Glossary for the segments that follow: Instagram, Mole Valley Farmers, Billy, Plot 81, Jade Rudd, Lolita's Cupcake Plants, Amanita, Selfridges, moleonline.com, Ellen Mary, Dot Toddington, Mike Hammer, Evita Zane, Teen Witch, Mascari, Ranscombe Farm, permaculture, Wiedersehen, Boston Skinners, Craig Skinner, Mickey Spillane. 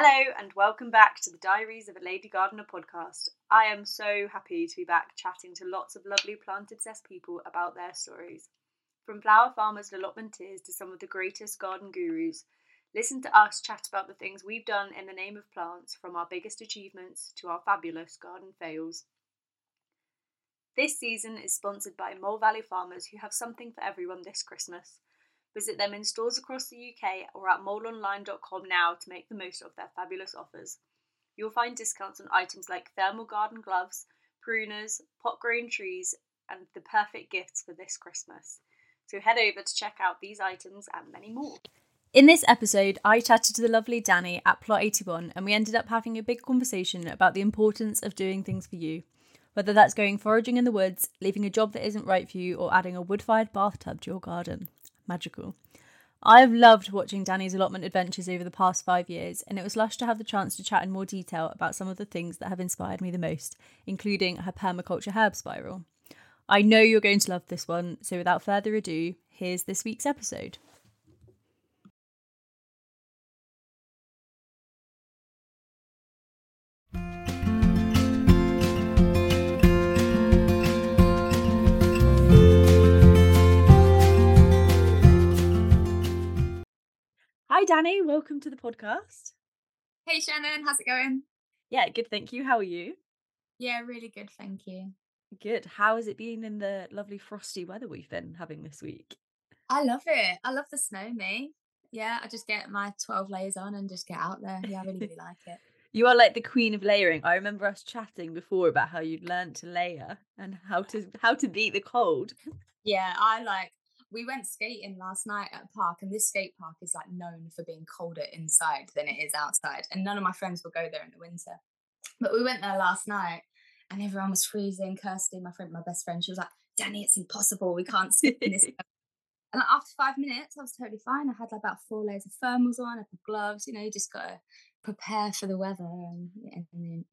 Hello and welcome back to the Diaries of a Lady Gardener podcast. I am so happy to be back chatting to lots of lovely plant-obsessed people about their stories. From flower farmers and allotmenteers to some of the greatest garden gurus, listen to us chat about the things we've done in the name of plants, from our biggest achievements to our fabulous garden fails. This season is sponsored by Mole Valley Farmers, who have something for everyone this Christmas. Visit them in stores across the UK or at moleonline.com now to make the most of their fabulous offers. You'll find discounts on items like thermal garden gloves, pruners, pot-grown trees, and the perfect gifts for this Christmas. So head over to check out these items and many more. In this episode, I chatted to the lovely Danny at Plot 81, and we ended up having a big conversation about the importance of doing things for you. Whether that's going foraging in the woods, leaving a job that isn't right for you, or adding a wood-fired bathtub to your garden. Magical. I've loved watching Danny's allotment adventures over the past 5 years, and it was lush to have the chance to chat in more detail about some of the things that have inspired me the most, including her permaculture herb spiral. I know you're going to love this one, so without further ado, here's this week's episode. Hi Danny, welcome to the podcast. Hey Shannon, how's it going? Yeah, good, thank you. How are you? Yeah, really good, thank you. Good. How has it been in the lovely frosty weather we've been having this week? I love it. I love the snow, me. Yeah, I just get my 12 layers on and just get out there. Yeah, I really, really like it. You are like the queen of layering. I remember us chatting before about how you'd learned to layer and how to beat the cold. Yeah, we went skating last night at a park, and this skate park is like known for being colder inside than it is outside, and none of my friends will go there in the winter, but we went there last night and everyone was freezing. Kirsty, my best friend, she was like, Danny, it's impossible, we can't skate in this. And after 5 minutes I was totally fine. I had like about 4 layers of thermals on, I put gloves, you know, you just gotta prepare for the weather and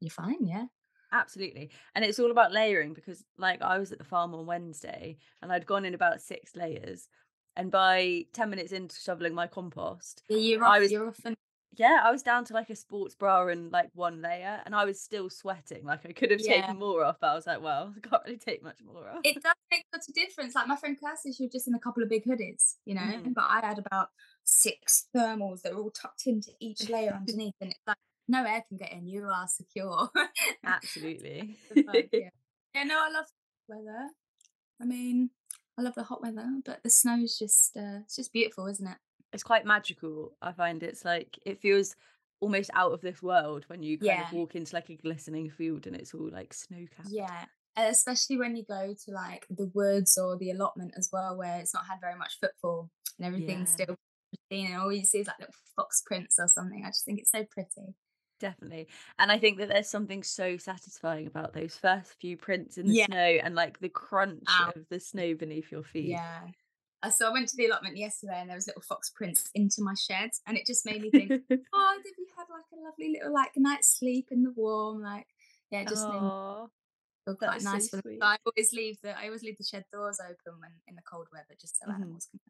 you're fine. Yeah, absolutely. And it's all about layering, because like I was at the farm on Wednesday and I'd gone in about 6 layers, and by 10 minutes into shoveling my compost, I was down to like a sports bra and like 1 layer, and I was still sweating. Like I could have taken more off, but I was like, well, I can't really take much more off. It does make such a difference. Like my friend Kirsty, she was just in a couple of big hoodies, you know, but I had about 6 thermals that were all tucked into each layer underneath, and it's like, no air can get in, you are secure. Absolutely. Yeah, no, I love weather. I mean, I love the hot weather, but the snow is just, it's just beautiful, isn't it? It's quite magical. I find it's like, it feels almost out of this world when you kind of walk into like a glistening field and it's all like snow-capped. Yeah, especially when you go to like the woods or the allotment as well, where it's not had very much footfall and everything's still pristine, and all you see is like little fox prints or something. I just think it's so pretty. Definitely. And I think that there's something so satisfying about those first few prints in the snow and like the crunch of the snow beneath your feet. Yeah. So I went to the allotment yesterday and there was little fox prints into my shed, and it just made me think, oh, did we have like a lovely little like night's sleep in the warm? Like, yeah, just feel quite nice. So I always leave the shed doors open when in the cold weather, just so animals can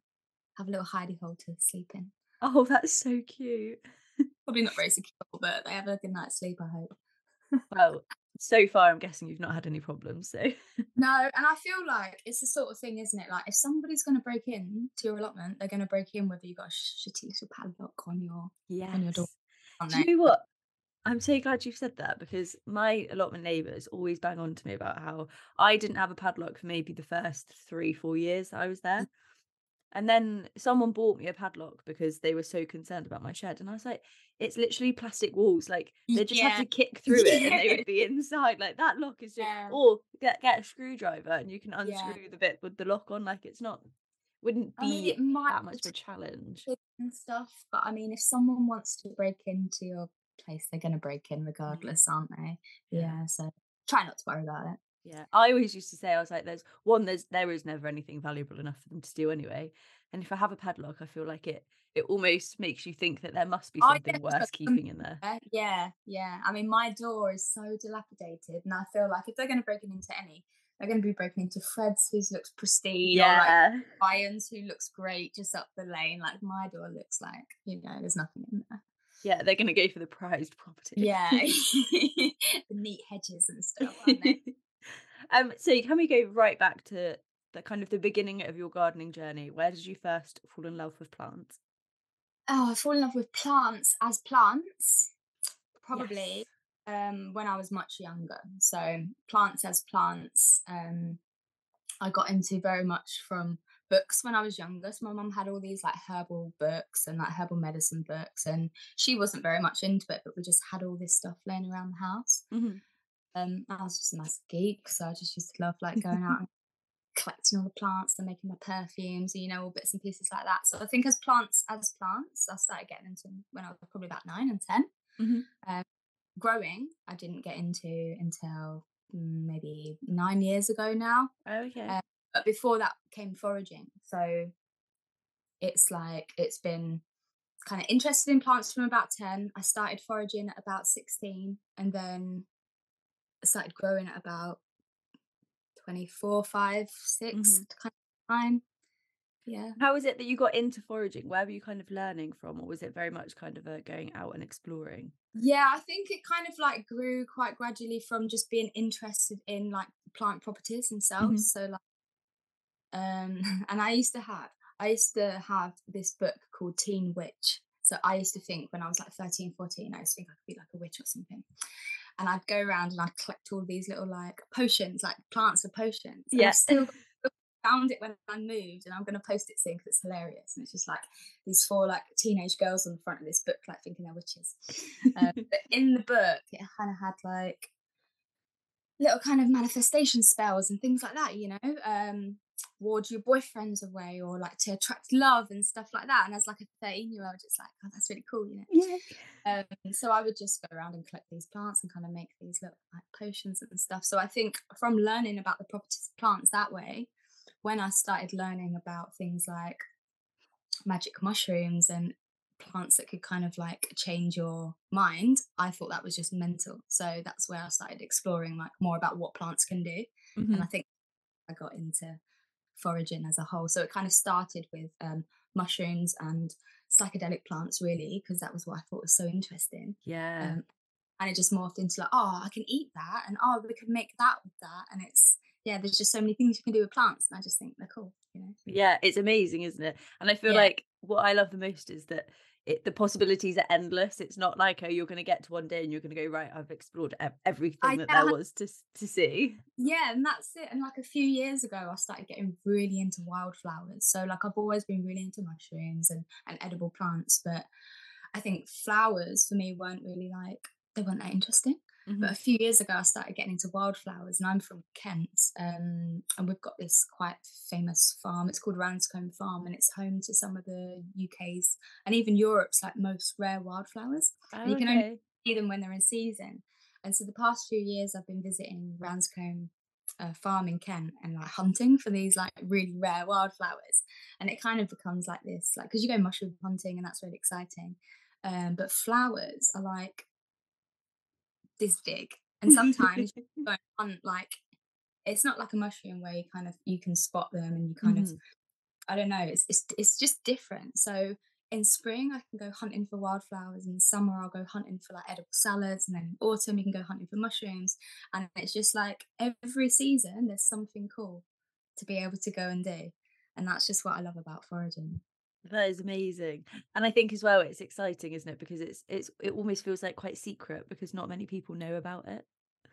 have a little hidey hole to sleep in. Oh, that's so cute. Probably not very secure, but they have a good night's sleep, I hope. Well, so far I'm guessing you've not had any problems, so. No, and I feel like it's the sort of thing, isn't it? Like if somebody's going to break in to your allotment, they're going to break in whether you've got a shitty little padlock on your door. Do you know what? I'm so glad you've said that, because my allotment neighbours always bang on to me about how I didn't have a padlock for maybe the first 3-4 years that I was there. And then someone bought me a padlock because they were so concerned about my shed. And I was like, it's literally plastic walls. Like, they just have to kick through it and they would be inside. Like, that lock is just... Or get a screwdriver and you can unscrew the bit with the lock on. Like, it's not... Wouldn't be it might that much of a challenge. And stuff. But, I mean, if someone wants to break into your place, they're going to break in regardless, aren't they? Yeah, so try not to worry about it. Yeah, I always used to say, I was like, there is never anything valuable enough for them to steal anyway. And if I have a padlock, I feel like it almost makes you think that there must be something worth keeping in there. Yeah. I mean, my door is so dilapidated, and I feel like if they're going to break into any, they're going to be breaking into Fred's, who looks pristine, or like Ryan's, who looks great just up the lane. Like my door looks like, you know, there's nothing in there. Yeah, they're going to go for the prized property. Yeah. The neat hedges and stuff, aren't they? So can we go right back to the kind of the beginning of your gardening journey? Where did you first fall in love with plants? Oh, I fall in love with plants as plants, probably, yes. When I was much younger. So plants as plants, I got into very much from books when I was younger. So my mum had all these like herbal books and like herbal medicine books, and she wasn't very much into it, but we just had all this stuff laying around the house. Mm-hmm. I was just a massive geek, so I just used to love like going out and collecting all the plants and making my perfumes, you know, all bits and pieces like that. So I think as plants, I started getting into when I was probably about 9 and 10. Mm-hmm. Growing, I didn't get into until maybe 9 years ago now. Okay. But before that came foraging. So it's like it's been kind of interested in plants from about 10. I started foraging at about 16, and then I started growing at about 24, 5, 6 kind of time. Yeah. How was it that you got into foraging? Where were you kind of learning from, or was it very much kind of a going out and exploring? Yeah, I think it kind of like grew quite gradually from just being interested in like plant properties themselves. Mm-hmm. So like and I used to have this book called Teen Witch. So I used to think when I was like 13, 14, I used to think I could be like a witch or something. And I'd go around and I'd collect all these little like potions, like plants for potions. Yeah. I still found it when I moved, and I'm going to post it soon because it's hilarious. And it's just like these 4 like teenage girls on the front of this book, like thinking they're witches. But in the book, it kind of had like little kind of manifestation spells and things like that, you know, ward your boyfriends away or like to attract love and stuff like that. And as like a 13-year-old, it's like, oh, that's really cool, you know. Yeah. So I would just go around and collect these plants and kind of make these little like potions and stuff. So I think from learning about the properties of plants that way, when I started learning about things like magic mushrooms and plants that could kind of like change your mind, I thought that was just mental. So that's where I started exploring like more about what plants can do. Mm-hmm. And I think I got into foraging as a whole. So it kind of started with mushrooms and psychedelic plants, really, because that was what I thought was so interesting. Yeah. And it just morphed into like, oh, I can eat that, and oh, we could make that with that. And it's, yeah, there's just so many things you can do with plants, and I just think they're cool, you know. Yeah, it's amazing, isn't it? And I feel like what I love the most is that the possibilities are endless. It's not like, oh, you're going to get to one day and you're going to go, right, I've explored everything there was to see. Yeah, and that's it. And like a few years ago, I started getting really into wildflowers. So like I've always been really into mushrooms and edible plants, but I think flowers for me weren't that interesting. Mm-hmm. But a few years ago, I started getting into wildflowers, and I'm from Kent, and we've got this quite famous farm. It's called Ranscombe Farm, and it's home to some of the UK's and even Europe's like most rare wildflowers. Oh, and you can only see them when they're in season. And so the past few years, I've been visiting Ranscombe Farm in Kent and like hunting for these like really rare wildflowers. And it kind of becomes like this, like because you go mushroom hunting, and that's really exciting. But flowers are like this big, and sometimes you don't hunt, like it's not like a mushroom where you can spot them and you kind of, I don't know, it's just different. So in spring I can go hunting for wildflowers, and summer I'll go hunting for like edible salads, and then autumn you can go hunting for mushrooms. And it's just like every season there's something cool to be able to go and do, and that's just what I love about foraging. That is amazing. And I think as well it's exciting, isn't it, because it almost feels like quite secret because not many people know about it.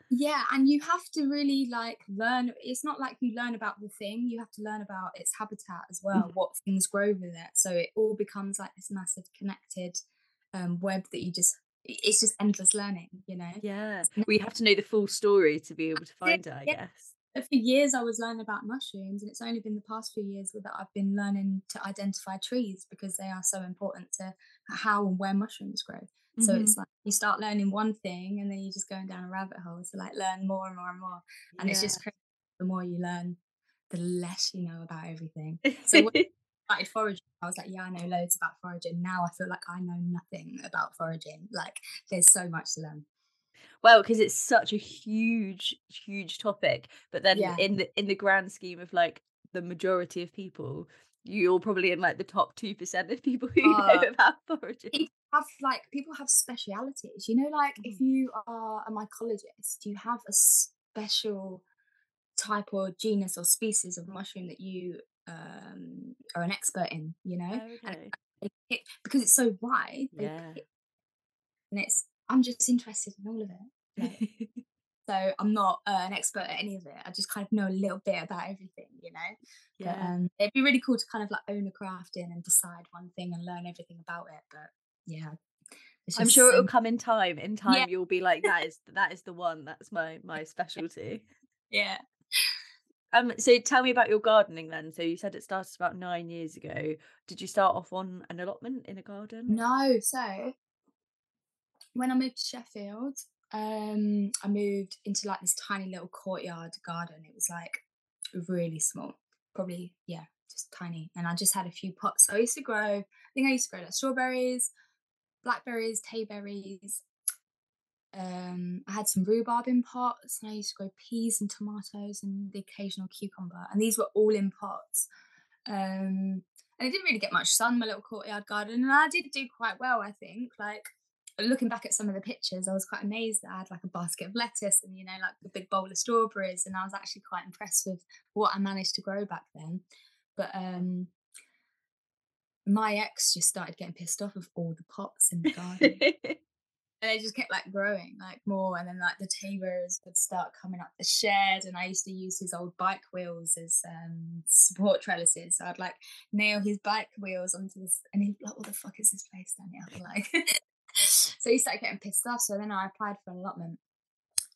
Yeah, and you have to really like learn. It's not like you learn about the thing, you have to learn about its habitat as well, what things grow over there. So it all becomes like this massive connected web that it's just endless learning, you know. Yeah, we have to know the full story to be able to find it, I guess. For years I was learning about mushrooms, and it's only been the past few years that I've been learning to identify trees because they are so important to how and where mushrooms grow. Mm-hmm. So it's like you start learning one thing and then you're just going down a rabbit hole to like learn more and more and more. And it's just crazy. The more you learn, the less you know about everything. So when I started foraging, I was like, yeah, I know loads about foraging. Now I feel like I know nothing about foraging. Like there's so much to learn. Well, because it's such a huge, huge topic, but then in the grand scheme of like the majority of people, you're probably in like the top 2% of people who know about foraging. have, like, people have specialities, you know, like if you are a mycologist, you have a special type or genus or species of mushroom that you are an expert in, you know. Okay. And it, because it's so wide, and it's, I'm just interested in all of it, like, so I'm not an expert at any of it. I just kind of know a little bit about everything, you know. Yeah. But, it'd be really cool to kind of like own a crafting and decide one thing and learn everything about it. But yeah, I'm sure it'll come in time. In time, yeah. You'll be like, that is the one. That's my specialty. Yeah. So tell me about your gardening then. So you said it started about 9 years ago. Did you start off on an allotment in a garden? No. So when I moved to Sheffield, I moved into like this tiny little courtyard garden. It was like really small, probably, yeah, just tiny. And I just had a few pots. So I used to grow like strawberries, blackberries, tayberries. I had some rhubarb in pots, and I used to grow peas and tomatoes and the occasional cucumber, and these were all in pots. And it didn't really get much sun, my little courtyard garden, and I did do quite well, I think. Like, looking back at some of the pictures, I was quite amazed that I had like a basket of lettuce and, you know, like a big bowl of strawberries, and I was actually quite impressed with what I managed to grow back then. But my ex just started getting pissed off with all the pots in the garden. And they just kept like growing like more, and then like the tables would start coming up the shed, and I used to use his old bike wheels as support trellises. So I'd like nail his bike wheels onto this, and he'd be like, "What the fuck is this place, Danielle?" Like, so he started getting pissed off. So then I applied for an allotment,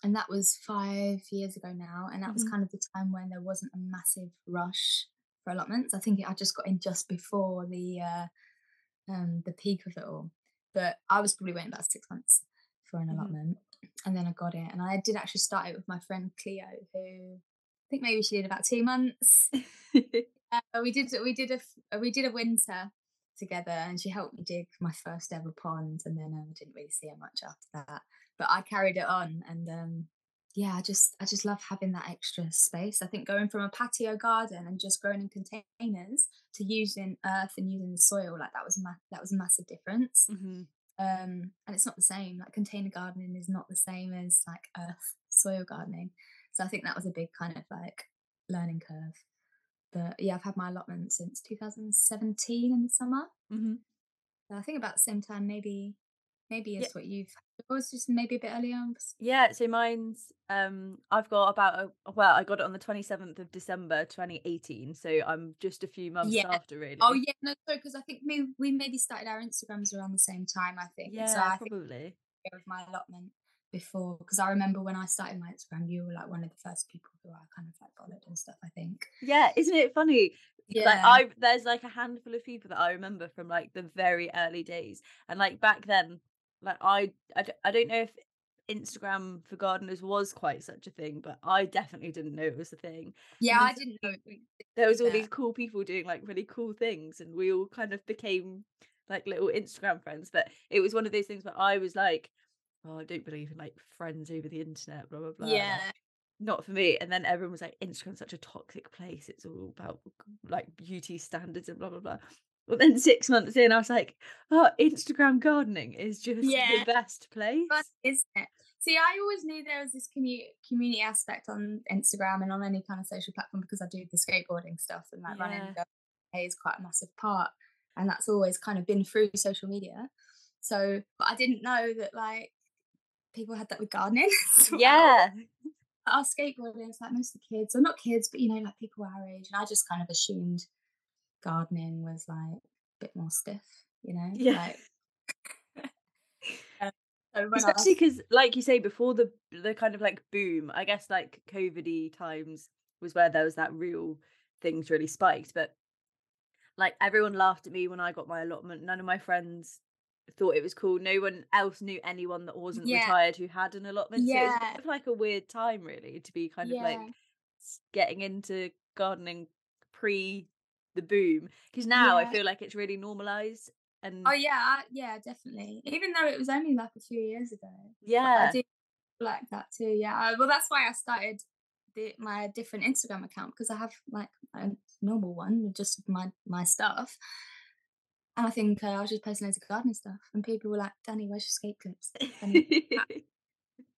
and that was 5 years ago now, and that was kind of the time when there wasn't a massive rush for allotments. I think I just got in just before the peak of it all. But I was probably waiting about 6 months for an allotment, and then I got it. And I did actually start it with my friend Cleo, who I think maybe she did about 2 months. We did a winter together, and she helped me dig my first ever pond, and then I didn't really see her much after that. But I carried it on, and I just love having that extra space. I think going from a patio garden and just growing in containers to using earth and using the soil, like that was a massive difference. And it's not the same. Like, container gardening is not the same as like earth soil gardening. So I think that was a big kind of like learning curve. But yeah, I've had my allotment since 2017 in the summer. So I think about the same time, maybe it's what you've had. Or it's just maybe a bit earlier on. Yeah, so mine's I've got about I got it on the 27th of December 2018, so I'm just a few months after, really. Oh yeah, no, sorry, because I think we maybe started our Instagrams around the same time, I think. Yeah, so I probably with my allotment before, because I remember when I started my Instagram, you were like one of the first people who I kind of like followed and stuff, I think. Yeah, isn't it funny? Yeah. Like, there's like a handful of people that I remember from like the very early days, and like back then. Like I don't know if Instagram for gardeners was quite such a thing, but I definitely didn't know it was a thing. Yeah, I didn't know it. There was all these cool people doing like really cool things, and we all kind of became like little Instagram friends. But it was one of those things where I was like, "Oh, I don't believe in like friends over the internet, blah blah blah." Yeah, like, not for me. And then everyone was like, "Instagram's such a toxic place. It's all about like beauty standards and blah blah blah." Well, then 6 months in, I was like, "Oh, Instagram gardening is just the best place, isn't it?" See, I always knew there was this community aspect on Instagram and on any kind of social platform, because I do the skateboarding stuff, and like running and going is quite a massive part, and that's always kind of been through social media. So, but I didn't know that like people had that with gardening. Yeah. Our skateboarding is like most of the kids, or not kids, but you know, like people our age, and I just kind of assumed gardening was like a bit more stiff, you know. Yeah. Like, especially because, like you say, before the kind of like boom, I guess like COVID-y times was where there was that real things really spiked. But like everyone laughed at me when I got my allotment. None of my friends thought it was cool. No one else knew anyone that wasn't retired who had an allotment. Yeah. So it was kind of like a weird time, really, to be kind of like getting into gardening pre the boom, because now I feel like it's really normalized. And definitely, even though it was only like a few years ago, I do like that too. Well, that's why I started my different Instagram account, because I have like a normal one, just my stuff, And I think I was just posting loads of gardening stuff, and people were like, "Danny, where's your scape clips?"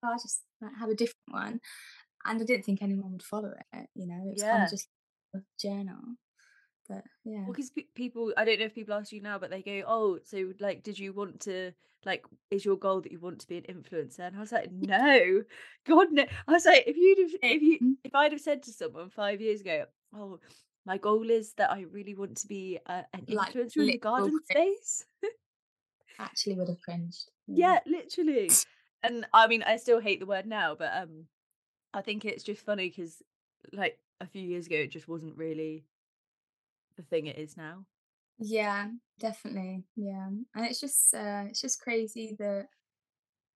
I just like, have a different one, and I didn't think anyone would follow it. You know, it was kind of just a journal. But yeah, well, because people, I don't know if people ask you now, but they go, "Oh, so like, did you want to like? Is your goal that you want to be an influencer?" And I was like, "No, God no." I was like, if I'd have said to someone 5 years ago, "Oh, my goal is that I really want to be an influencer in the garden space," actually would have cringed. Yeah, literally. And I mean, I still hate the word now, but I think it's just funny because like a few years ago, it just wasn't really the thing it is now. Yeah, definitely. Yeah, and it's just crazy that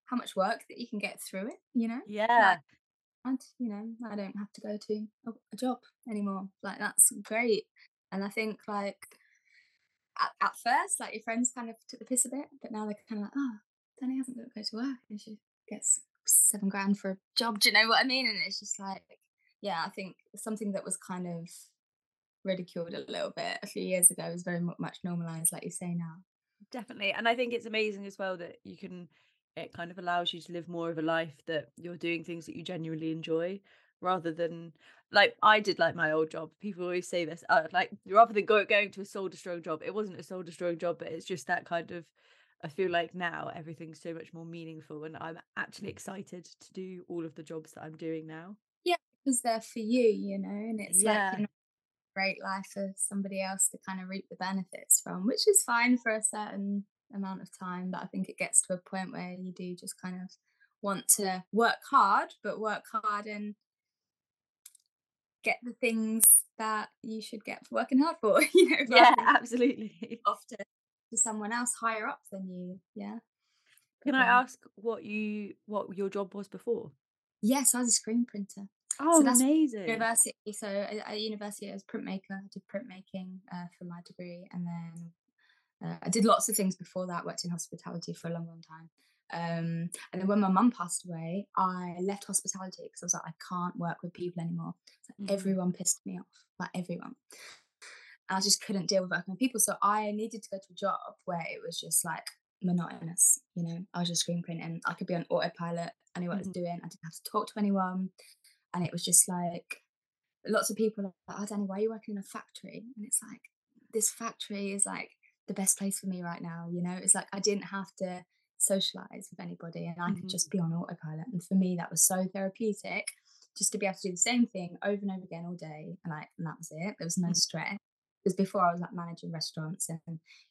how much work that you can get through it. You know. Yeah. And you know, I don't have to go to a job anymore. Like that's great. And I think like at first, like your friends kind of took the piss a bit, but now they're kind of like, "Oh, Danny hasn't got to go to work, and she gets £7,000 for a job." Do you know what I mean? And it's just like, yeah, I think something that was kind of ridiculed a little bit a few years ago is very much normalised, like you say now. Definitely, and I think it's amazing as well that you can. It kind of allows you to live more of a life that you're doing things that you genuinely enjoy rather than like I did like my old job. People always say this, like rather than going to a soul destroying job. It wasn't a soul destroying job, but it's just that kind of, I feel like now everything's so much more meaningful and I'm actually excited to do all of the jobs that I'm doing now. Yeah, because they're for you, you know, and it's like, you know, a great life for somebody else to kind of reap the benefits from, which is fine for a certain amount of time, but I think it gets to a point where you do just kind of want to work hard and get the things that you should get for working hard for, you know. Yeah, absolutely. Often to someone else higher up than you. Yeah. Can I ask what your job was before? Yes, I was a screen printer. Oh, so that's amazing. University. So at university, I was a printmaker. I did printmaking for my degree, and then I did lots of things before that, worked in hospitality for a long, long time. And then when my mum passed away, I left hospitality because I was like, I can't work with people anymore. Like, everyone pissed me off, like everyone. I just couldn't deal with working with people. So I needed to go to a job where it was just like monotonous, you know. I was just screen printing. I could be on autopilot. I knew what I was doing. I didn't have to talk to anyone. And it was just like, lots of people are like, "Oh, Danny, why are you working in a factory?" And it's like, this factory is like, the best place for me right now, you know. It's like I didn't have to socialize with anybody and I could just be on autopilot, and for me that was so therapeutic, just to be able to do the same thing over and over again all day, and that was it. There was no stress, because before I was like managing restaurants and,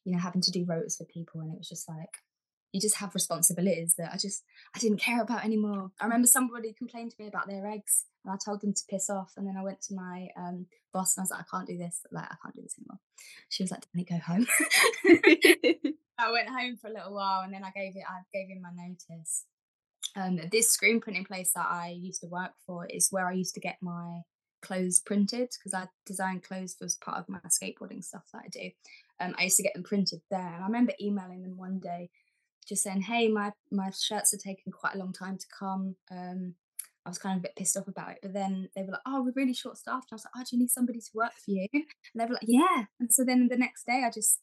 you know, having to do rotas for people, and it was just like you just have responsibilities that I didn't care about anymore. I remember somebody complained to me about their eggs and I told them to piss off, and then I went to my boss and I was like, I can't do this anymore. She was like, "Don't go home." I went home for a little while, and then I gave in my notice. This screen printing place that I used to work for is where I used to get my clothes printed, because I designed clothes for part of my skateboarding stuff that I do. I used to get them printed there, and I remember emailing them one day just saying, "Hey, my shirts are taking quite a long time to come." I was kind of a bit pissed off about it, but then they were like, "Oh, we're really short staffed." And I was like, "Oh, do you need somebody to work for you?" And they were like, "Yeah." And so then the next day I just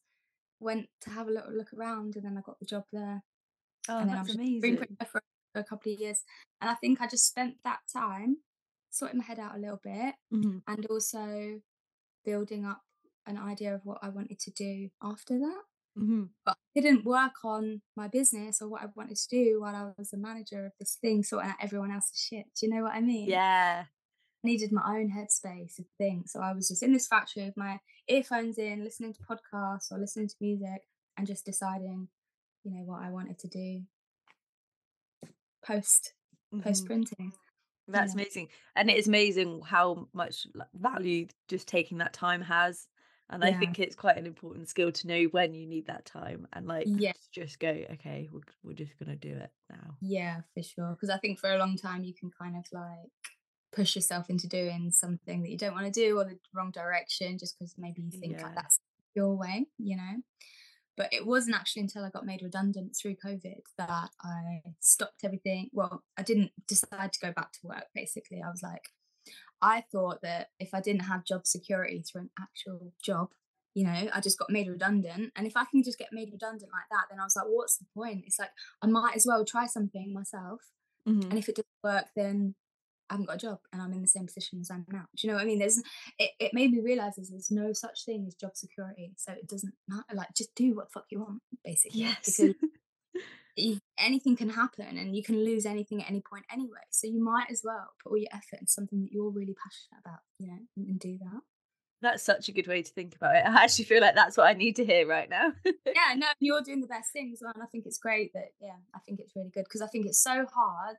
went to have a little look around, and then I got the job there. Oh, and then that's amazing. For a couple of years. And I think I just spent that time sorting my head out a little bit, and also building up an idea of what I wanted to do after that. But I didn't work on my business or what I wanted to do while I was the manager of this thing, sorting out everyone else's shit. Do you know what I mean? Yeah. I needed my own headspace and things. So I was just in this factory with my earphones in, listening to podcasts or listening to music, and just deciding, you know, what I wanted to do post printing. That's amazing. And it is amazing how much value just taking that time has. And I think it's quite an important skill to know when you need that time, and like just go, okay, we're just going to do it now. Yeah, for sure. Because I think for a long time you can kind of like push yourself into doing something that you don't want to do, or the wrong direction, just because maybe you think like, that's your way, you know. But it wasn't actually until I got made redundant through COVID that I stopped everything. Well, I didn't decide to go back to work, basically. I was like, I thought that if I didn't have job security through an actual job, you know, I just got made redundant. And if I can just get made redundant like that, then I was like, well, what's the point? It's like, I might as well try something myself. Mm-hmm. And if it doesn't work, then I haven't got a job and I'm in the same position as I'm now. Do you know what I mean? It made me realise there's no such thing as job security. So it doesn't matter. Like, just do what the fuck you want, basically. Yes. Because anything can happen and you can lose anything at any point anyway. So you might as well put all your effort into something that you're really passionate about, you know, and do that. That's such a good way to think about it. I actually feel like that's what I need to hear right now. Yeah, no, you're doing the best thing as well. And I think it's great that, yeah, I think it's really good because I think it's so hard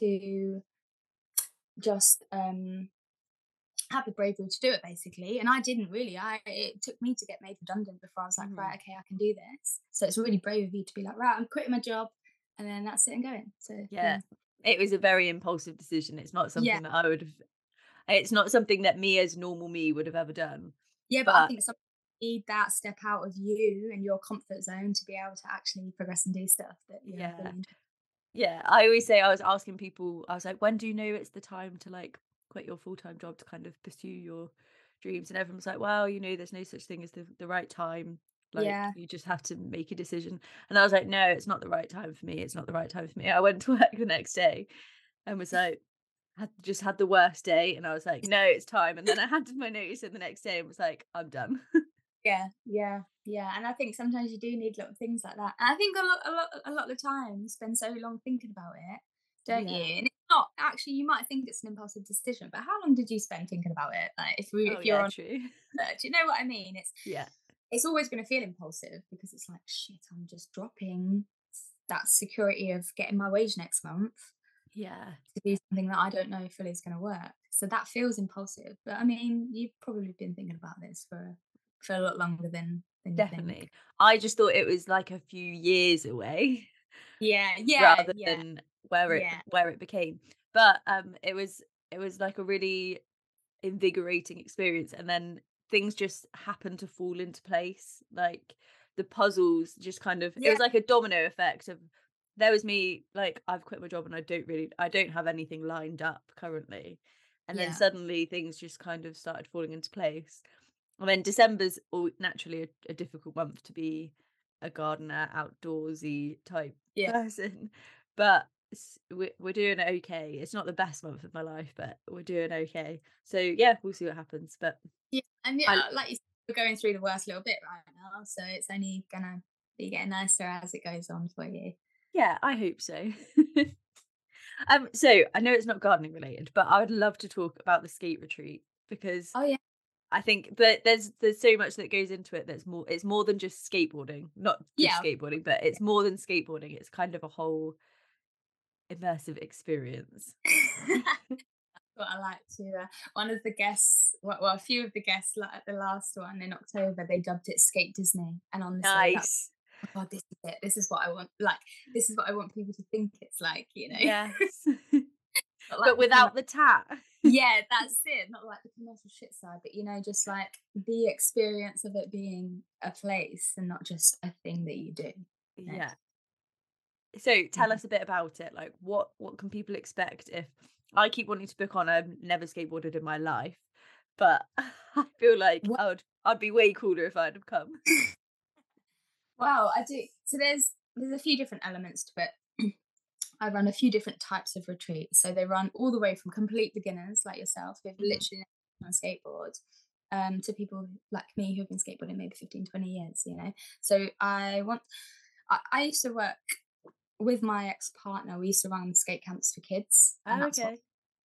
to just have the bravery to do it, basically. And I didn't really. It took me to get made redundant before I was like, right, okay, I can do this. So it's really brave of you to be like, right, I'm quitting my job. And then that's it and going. So yeah. It was a very impulsive decision. It's not something that I would have. It's not something that me as normal me would have ever done. Yeah, but I think it's something you need, that step out of you and your comfort zone to be able to actually progress and do stuff that you know, yeah. I always say, I was asking people, I was like, when do you know it's the time to like quit your full-time job to kind of pursue your dreams? And everyone's like, well, you know, there's no such thing as the right time. Like, you just have to make a decision. And I was like, no, it's not the right time for me. It's not the right time for me. I went to work the next day and was like, I just had the worst day and I was like, no, it's time. And then I handed my notice in the next day and was like, I'm done. Yeah. And I think sometimes you do need little things like that. And I think a lot of the time you spend so long thinking about it, don't you? And it's not actually, you might think it's an impulsive decision, but how long did you spend thinking about it? Like if you're on true. Do you know what I mean? It's always going to feel impulsive because it's like, shit, I'm just dropping that security of getting my wage next month. Yeah, to do something that I don't know fully is going to work. So that feels impulsive. But I mean, you've probably been thinking about this for a lot longer than definitely. You think. I just thought it was like a few years away. Rather than where it became. But it was like a really invigorating experience, and then things just happened to fall into place. Like the puzzles just kind of it was like a domino effect of. There was me, like, I've quit my job and I don't have anything lined up currently. And then suddenly things just kind of started falling into place. And then December's naturally a difficult month to be a gardener, outdoorsy type person. But we're doing okay. It's not the best month of my life, but we're doing okay. So, yeah, we'll see what happens. But like you said, we're going through the worst little bit right now. So it's only going to be getting nicer as it goes on for you. Yeah, I hope so. So I know it's not gardening related, but I would love to talk about the skate retreat because I think but there's so much that goes into it that's more it's more than just skateboarding. Not just skateboarding, but it's more than skateboarding. It's kind of a whole immersive experience. What I like to one of the guests a few of the guests like at the last one in October, they dubbed it Skate Disney. And on the nice. Oh God, this is it. This is what I want. Like, this is what I want people to think it's like, you know. Yes. but without the tat. Yeah, that's it. Not like the commercial shit side, but you know, just like the experience of it being a place and not just a thing that you do. You know? Yeah. So tell us a bit about it. Like, what can people expect if I keep wanting to book on? I've never skateboarded in my life, but I feel like I'd be way cooler if I'd have come. Wow, I do. So there's a few different elements to it. I run a few different types of retreats. So they run all the way from complete beginners like yourself who've literally never been on a skateboard to people like me who've been skateboarding maybe 15, 20 years, you know. So I used to work with my ex-partner. We used to run skate camps for kids. Oh, okay.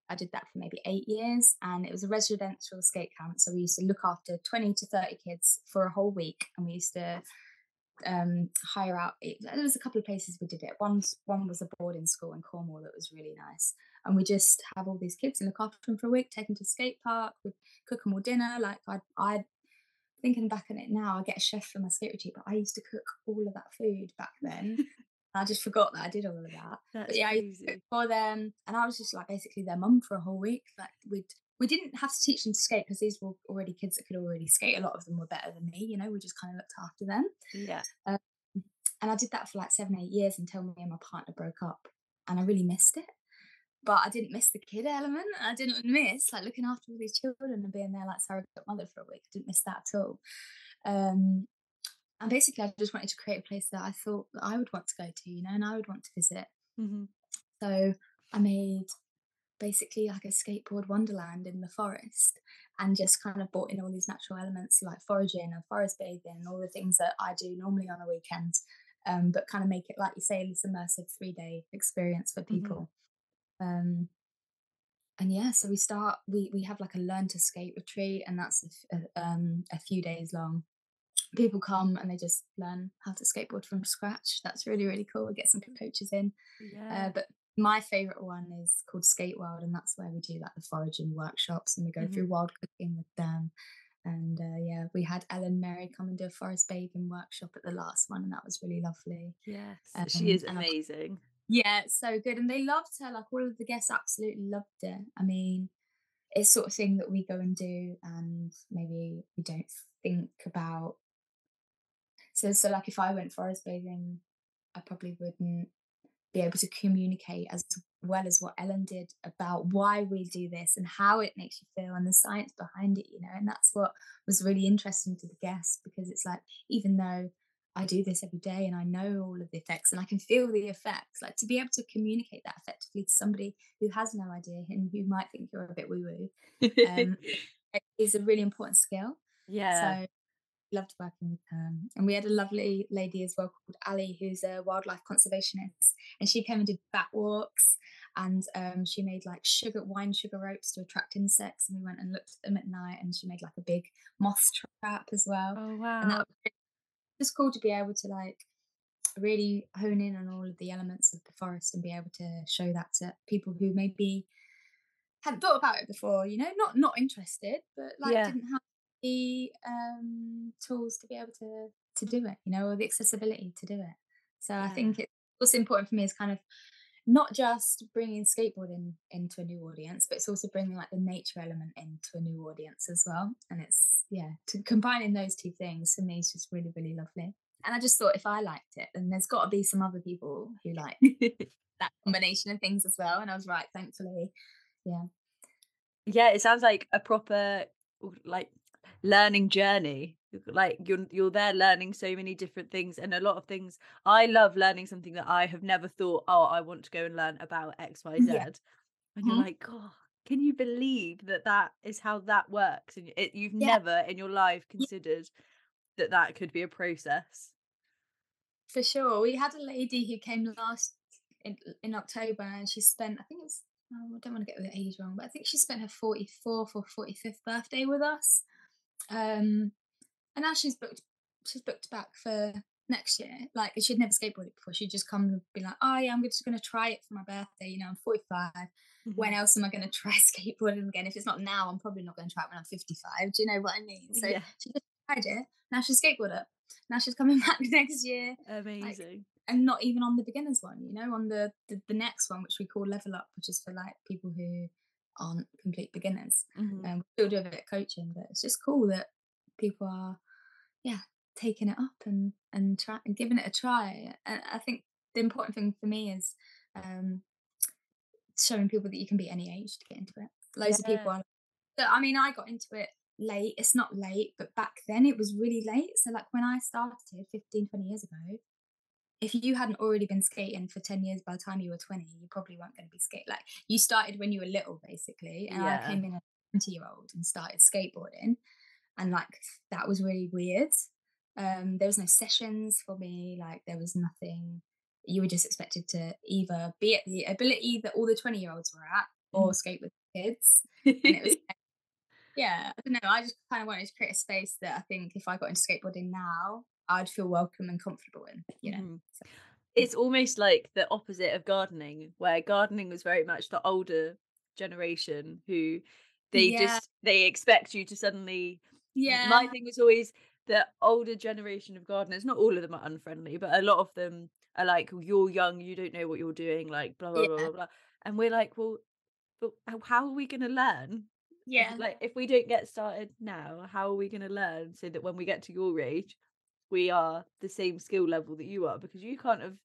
I did that for maybe 8 years, and it was a residential skate camp. So we used to look after 20 to 30 kids for a whole week, and we used to hire out. There was a couple of places we did it. One was a boarding school in Cornwall that was really nice, and we just have all these kids and look after them for a week, take them to a skate park, we cook them all dinner. Like I thinking back on it now, I get a chef for my skate retreat, but I used to cook all of that food back then. I just forgot that I did all of that. But yeah, I used to cook for them, and I was just like basically their mum for a whole week. Like we didn't have to teach them to skate because these were already kids that could already skate. A lot of them were better than me, you know, we just kind of looked after them. Yeah. And I did that for like 7-8 years until me and my partner broke up, and I really missed it. But I didn't miss the kid element. I didn't miss like looking after all these children and being their like surrogate mother for a week. I didn't miss that at all. And basically I just wanted to create a place that I thought that I would want to go to, you know, and I would want to visit. Mm-hmm. So I made basically like a skateboard wonderland in the forest, and just kind of brought in all these natural elements like foraging and forest bathing and all the things that I do normally on a weekend, but kind of make it, like you say, this immersive 3-day experience for people. Mm-hmm. And yeah, so we have like a learn to skate retreat, and that's a few days long. People come and they just learn how to skateboard from scratch. That's really, really cool. We get some coaches in. Yeah. But my favourite one is called Skate Wild, and that's where we do like the foraging workshops, and we go mm-hmm. through wild cooking with them. And yeah, we had Ellen Mary come and do a forest bathing workshop at the last one, and that was really lovely. Yes, she is amazing. Yeah, it's so good. And they loved her. Like, all of the guests absolutely loved it. I mean, it's sort of thing that we go and do, and maybe we don't think about. So like, if I went forest bathing, I probably wouldn't be able to communicate as well as what Ellen did about why we do this and how it makes you feel and the science behind it, you know. And that's what was really interesting to the guests, because it's like, even though I do this every day and I know all of the effects and I can feel the effects, like, to be able to communicate that effectively to somebody who has no idea and who might think you're a bit woo woo is a really important skill. Yeah. So loved working with her. And we had a lovely lady as well called Ali, who's a wildlife conservationist, and she came and did bat walks, and she made like wine sugar ropes to attract insects, and we went and looked at them at night, and she made like a big moth trap as well. Oh wow. And that was just cool to be able to like really hone in on all of the elements of the forest and be able to show that to people who maybe hadn't thought about it before, you know, not interested, but like yeah. didn't have the tools to be able to do it, you know, or the accessibility to do it. So yeah. I think it's also important for me is kind of not just bringing skateboarding into a new audience, but it's also bringing like the nature element into a new audience as well. And it's yeah, to combining those two things for me is just really, really lovely. And I just thought, if I liked it, then there's got to be some other people who like that combination of things as well. And I was right, thankfully. Yeah, it sounds like a proper like learning journey. Like you're there learning so many different things, and a lot of things. I love learning something that I have never thought, oh, I want to go and learn about XYZ. Yeah. And mm-hmm. you're like, oh, can you believe that is how that works? And you've yeah. never in your life considered yeah. that could be a process. For sure. We had a lady who came last in October, and she spent, I think it was, oh, I don't want to get the age wrong, but I think she spent her 44th or 45th birthday with us. And now she's booked back for next year. Like, she'd never skateboarded before. She'd just come and be like, oh yeah, I'm just going to try it for my birthday, you know, I'm 45. Mm-hmm. When else am I going to try skateboarding again? If it's not now, I'm probably not going to try it when I'm 55. Do you know what I mean? So yeah. She just tried it. Now she's a skateboarder. Now she's coming back next year. Amazing. Like, and not even on the beginners one, you know, on the next one, which we call Level Up, which is for like people who aren't complete beginners. Mm-hmm. We still do a bit of coaching, but it's just cool that people are taking it up and try and giving it a try. And I think the important thing for me is showing people that you can be any age to get into it. Loads yeah. of people are. So I mean, I got into it late. It's not late, but back then it was really late. So like, when I started 15-20 years ago, if you hadn't already been skating for 10 years by the time you were 20, you probably weren't going to be skating. Like, you started when you were little, basically. And yeah. I came in as a 20-year-old and started skateboarding. And like, that was really weird. There was no sessions for me. Like, there was nothing. You were just expected to either be at the ability that all the 20-year-olds were at or skate with kids. And it was yeah, I don't know. I just kind of wanted to create a space that I think if I got into skateboarding now, I'd feel welcome and comfortable in, you know. Mm. So. It's almost like the opposite of gardening, where gardening was very much the older generation who they expect you to suddenly. Yeah. My thing was always the older generation of gardeners. Not all of them are unfriendly, but a lot of them are like, you're young, you don't know what you're doing, like blah blah yeah. blah, blah blah. And we're like, well, but how are we going to learn? Yeah. Like, if we don't get started now, how are we going to learn so that when we get to your age, we are the same skill level that you are, because you can't have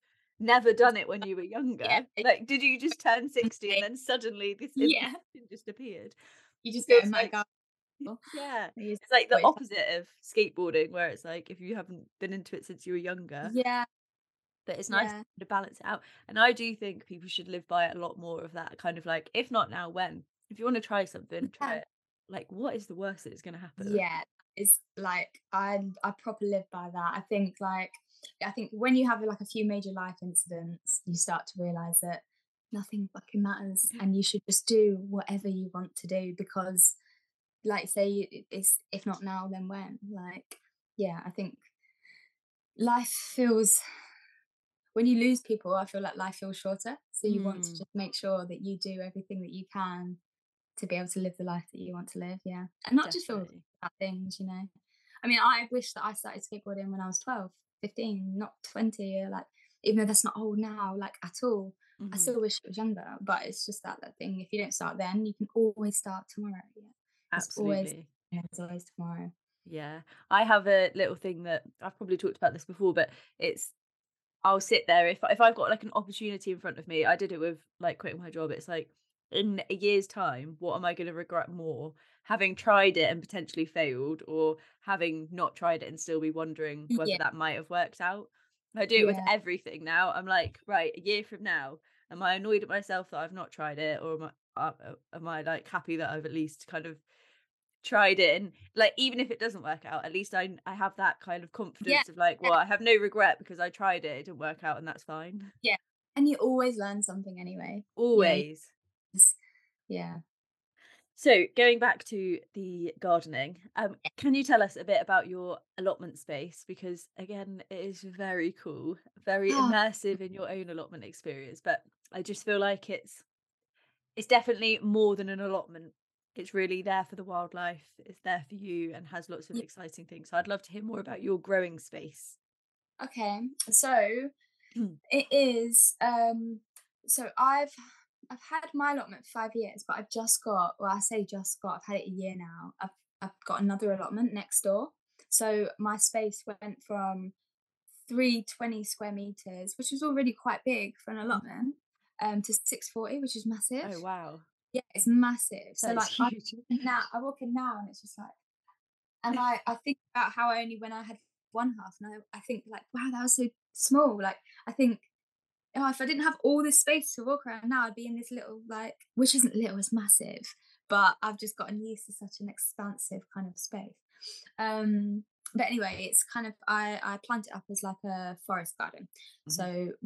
never done it when you were younger. Yeah. Like, did you just turn 60 and then suddenly this yeah. just appeared? You just go, oh my God, Yeah, it's like the opposite of skateboarding, where it's like if you haven't been into it since you were younger. Yeah, but it's nice to balance it out. And I do think people should live by it a lot more, of that kind of like, if not now, when? If you want to try something, try it. Like, what is the worst that's going to happen? Yeah, it's like I properly live by that. I think when you have like a few major life incidents, you start to realise that nothing fucking matters, and you should just do whatever you want to do, because like, say, it's if not now then when. Like, yeah, I think life feels, when you lose people, I feel like life feels shorter, so you want to just make sure that you do everything that you can to be able to live the life that you want to live. Yeah, and not just all bad things, you know. I mean, I wish that I started skateboarding when I was 12, 15, not 20, like, even though that's not old now, like, at all. I still wish it was younger, but it's just that thing, if you don't start then, you can always start tomorrow. Yeah. Absolutely. It's always tomorrow. Yeah. I have a little thing that I've probably talked about this before, but it's, I'll sit there if I've got like an opportunity in front of me. I did it with like quitting my job. It's like, in a year's time, what am I going to regret more? Having tried it and potentially failed, or having not tried it and still be wondering whether that might have worked out? I do it with everything now. I'm like, right, a year from now, am I annoyed at myself that I've not tried it, or am I like happy that I've at least kind of tried it? And like, even if it doesn't work out, at least I have that kind of confidence of like, well, I have no regret because I tried it didn't work out, and that's fine. Yeah, and you always learn something anyway. Always. Yeah. So going back to the gardening, can you tell us a bit about your allotment space? Because again, it is very cool, very immersive in your own allotment experience. But I just feel like it's definitely more than an allotment. It's really there for the wildlife. It's there for you, and has lots of exciting things. So I'd love to hear more about your growing space. Okay, so it is. So I've had my allotment for 5 years, but I've just got, well, I say just got, I've had it a year now. I've got another allotment next door. So my space went from 320 square metres, which was already quite big for an allotment, to 640, which is massive. Oh, wow. Yeah, it's massive. So that's like, I walk in now and it's just like, and I think about how only when I had one half, and I think like, wow, that was so small. Like, I think, oh, if I didn't have all this space to walk around now, I'd be in this little, like, which isn't little, it's massive, but I've just gotten used to such an expansive kind of space. But anyway, it's kind of, I plant it up as like a forest garden. Mm-hmm.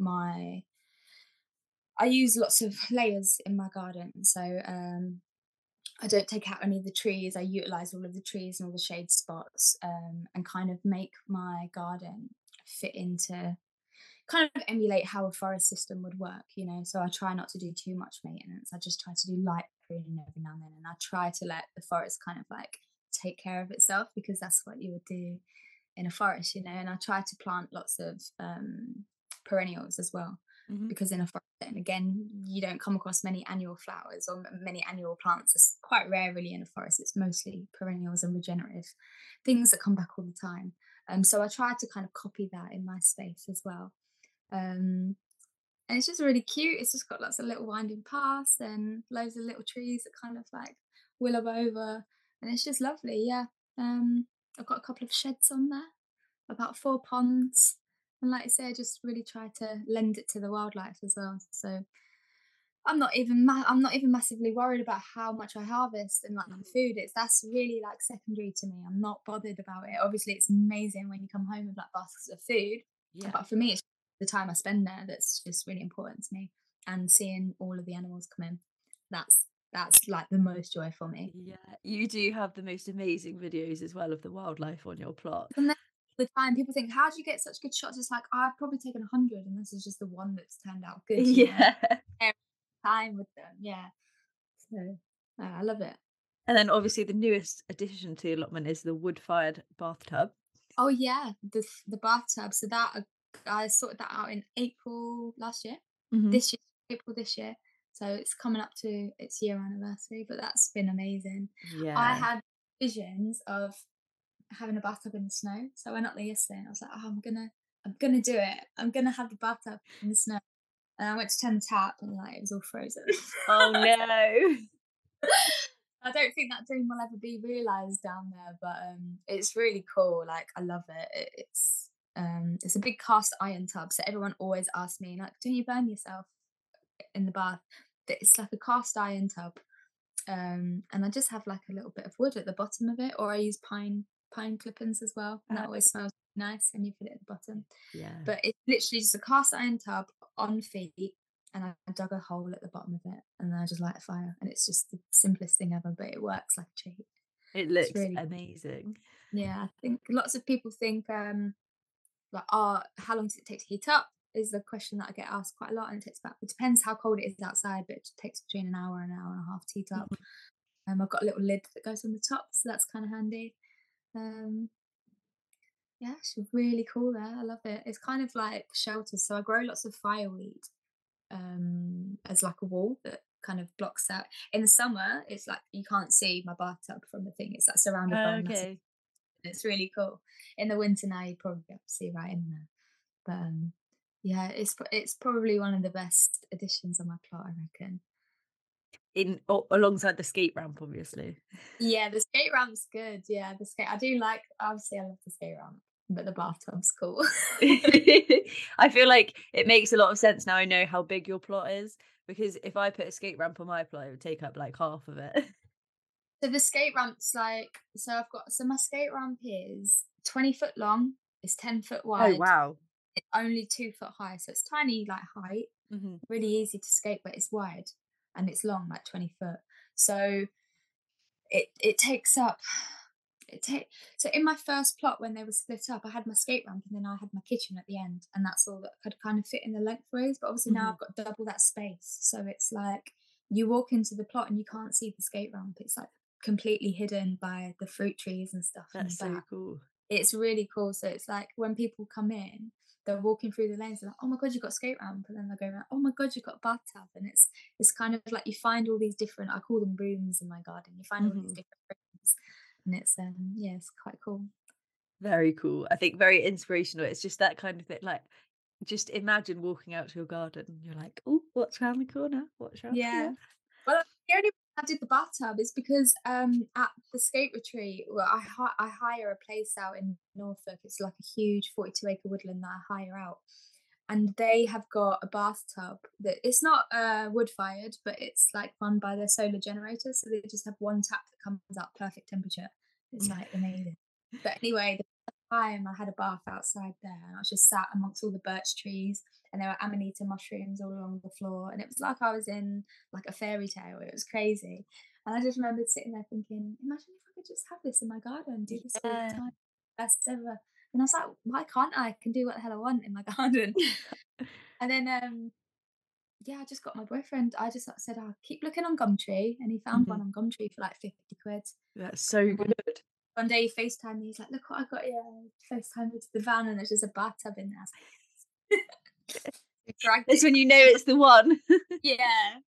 So I use lots of layers in my garden. So I don't take out any of the trees. I utilise all of the trees and all the shade spots, and kind of make my garden fit into, kind of emulate how a forest system would work, you know. So I try not to do too much maintenance. I just try to do light pruning every now and then, and I try to let the forest kind of like take care of itself, because that's what you would do in a forest, you know. And I try to plant lots of perennials as well, because in a forest, and again, you don't come across many annual flowers or many annual plants. It's quite rare really in a forest. It's mostly perennials and regenerative things that come back all the time. So I try to kind of copy that in my space as well. And it's just really cute. It's just got lots of little winding paths and loads of little trees that kind of like willow over, and it's just lovely. Yeah. I've got a couple of sheds on there, about 4 ponds, and like I say, I just really try to lend it to the wildlife as well. So I'm not even massively worried about how much I harvest and like the food. That's really like secondary to me. I'm not bothered about it. Obviously, it's amazing when you come home with like baskets of food, but for me, it's the time I spend there that's just really important to me, and seeing all of the animals come in, that's like the most joy for me. Yeah, you do have the most amazing videos as well of the wildlife on your plot. And then all the time people think, how do you get such good shots? It's like, I've probably taken 100, and this is just the one that's turned out good. Yeah, every time with them. Yeah, so I love it. And then obviously the newest addition to the allotment is the wood-fired bathtub. Oh yeah, the bathtub. So that I sorted that out in April last year. This year, so it's coming up to its year anniversary, but that's been amazing. Yeah, I had visions of having a bathtub in the snow, so I went up there yesterday and I was like, oh, I'm gonna do it. I'm gonna have the bathtub in the snow, and I went to turn the tap and like it was all frozen. Oh no. I don't think that dream will ever be realised down there, but it's really cool. Like, I love it. It's a big cast iron tub, so everyone always asks me, like, don't you burn yourself in the bath? It's like a cast iron tub, and I just have like a little bit of wood at the bottom of it, or I use pine clippings as well, and that always smells nice. And you put it at the bottom. Yeah. But it's literally just a cast iron tub on feet, and I dug a hole at the bottom of it, and then I just light a fire, and it's just the simplest thing ever, but it works like a treat. It looks really amazing. Yeah, I think lots of people think like, oh, how long does it take to heat up? Is the question that I get asked quite a lot, and it takes about, it depends how cold it is outside, but it takes between an hour and a half to heat up. I've got a little lid that goes on the top, so that's kind of handy. Yeah, it's really cool there. I love it. It's kind of like shelters, so I grow lots of fireweed as like a wall that kind of blocks out. In the summer, it's like you can't see my bathtub from the thing. It's like surrounded by massive. It's really cool. In the winter now, you probably have to see right in there, but yeah, it's probably one of the best additions on my plot, I reckon. Alongside the skate ramp, obviously. Yeah, the skate ramp's good. Yeah, I do like. Obviously, I love the skate ramp, but the bathtub's cool. I feel like it makes a lot of sense now. I know how big your plot is, because if I put a skate ramp on my plot, it would take up like half of it. So the skate ramp's like, so my skate ramp is 20 foot long. It's 10 foot wide. Oh wow. It's only 2 foot high, so it's tiny, like height. Mm-hmm. Really easy to skate, but it's wide and it's long, like 20 foot. So it takes up. So in my first plot, when they were split up, I had my skate ramp and then I had my kitchen at the end, and that's all that could kind of fit in the lengthways. But obviously now I've got double that space, so it's like you walk into the plot and you can't see the skate ramp. It's like completely hidden by the fruit trees and stuff. That's so cool. It's really cool. So it's like when people come in, they're walking through the lanes, they're like, oh my god, you've got a skate ramp, and then they're going around, oh my god, you've got a bathtub. And it's kind of like you find all these different, I call them rooms in my garden, you find all these different rooms. And it's yeah, it's quite cool. Very cool. I think very inspirational. It's just that kind of bit, like, just imagine walking out to your garden and you're like, oh, what's round the corner? Yeah. Well, the only reason I did the bathtub is because at the skate retreat, well, I hire a place out in Norfolk. It's like a huge 42-acre woodland that I hire out, and they have got a bathtub that it's not wood-fired, but it's like run by their solar generator. So they just have one tap that comes up perfect temperature. It's like amazing. But anyway, the first time I had a bath outside there, and I was just sat amongst all the birch trees, and there were amanita mushrooms all along the floor, and it was like I was in like a fairy tale. It was crazy, and I just remembered sitting there thinking, imagine if I could just have this in my garden, do this all the time, best ever. And I was like, why can't I? I can do what the hell I want in my garden. And then, I just got my boyfriend. I just said, I'll keep looking on Gumtree. And he found one on Gumtree for like 50 quid. That's so good. One day he FaceTimed me. He's like, look what I got here. I FaceTimed me to the van, and there's just a bathtub in there. That's when you know it's the one. Yeah.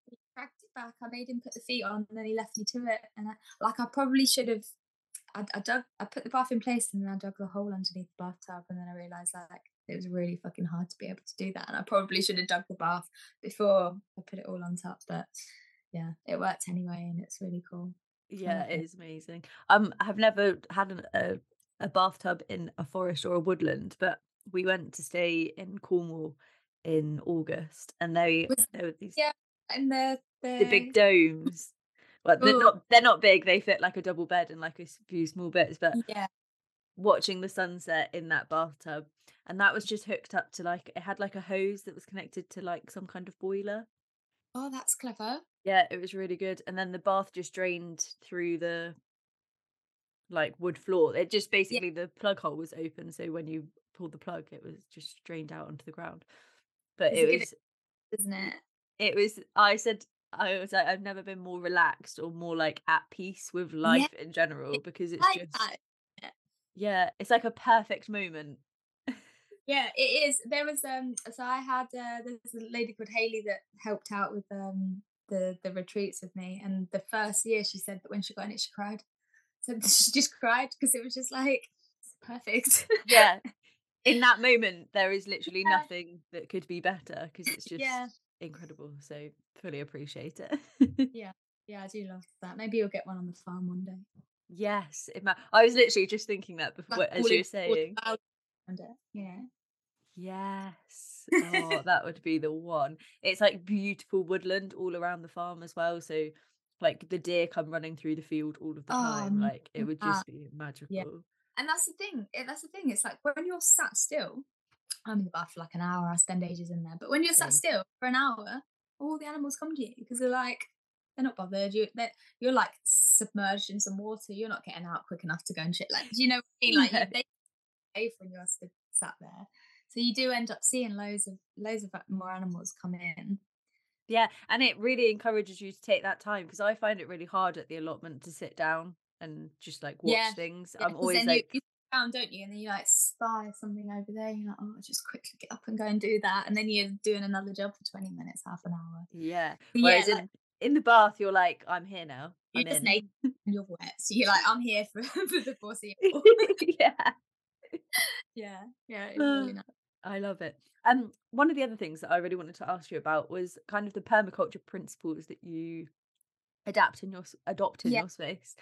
He dragged it back. I made him put the feet on, and then he left me to it. And I probably should have. I put the bath in place, and then I dug the hole underneath the bathtub, and then I realised like it was really fucking hard to be able to do that, and I probably should have dug the bath before I put it all on top. But yeah, it worked anyway, and it's really cool. Yeah, it is amazing. I've never had a bathtub in a forest or a woodland, but we went to stay in Cornwall in August, and there were these and the big domes. Well, they're not big. They fit like a double bed and like a few small bits. But watching the sunset in that bathtub, and that was just hooked up to like, it had like a hose that was connected to like some kind of boiler. Oh, that's clever. Yeah, it was really good. And then the bath just drained through the like wood floor. It just basically the plug hole was open, so when you pulled the plug, it was just drained out onto the ground. But it was. I was like, I've never been more relaxed or more like at peace with life in general, because it's like just that. Yeah, it's like a perfect moment. Yeah, it is. There was so I had there's a lady called Hayley that helped out with the retreats with me, and the first year she said that when she got in it, she cried. So she just cried because it was just like perfect. Yeah, in that moment there is literally nothing that could be better, because it's just incredible. So fully appreciate it. Yeah, Yeah, I do love that. Maybe you'll get one on the farm one day. Yes, I was literally just thinking that before, like, as you were saying. Yeah. Yes. Oh, that would be the one. It's like beautiful woodland all around the farm as well. So, like, the deer come running through the field all of the time. Like, it would just be magical. Yeah. And that's the thing. It's like when you're sat still. I'm in the bath for like an hour. I spend ages in there. But when you're sat still for an hour, all the animals come to you because they're like, they're not bothered. You're like submerged in some water. You're not getting out quick enough to go and shit. Like, do you know what I mean? Like, they away from you sat there. So you do end up seeing loads of more animals come in. Yeah, and it really encourages you to take that time, because I find it really hard at the allotment to sit down and just like watch things. Yeah, I'm always like. You down, don't you? And then you like spy something over there. You're like, oh, I'll just quickly get up and go and do that. And then you're doing another job for 20 minutes, half an hour. Yeah. Whereas like, in the bath, you're like, I'm here now. You're just naked and you're wet. So you're like, I'm here for the foreseeable. Yeah. It's really nice. I love it. One of the other things that I really wanted to ask you about was kind of the permaculture principles that you adopt in your space.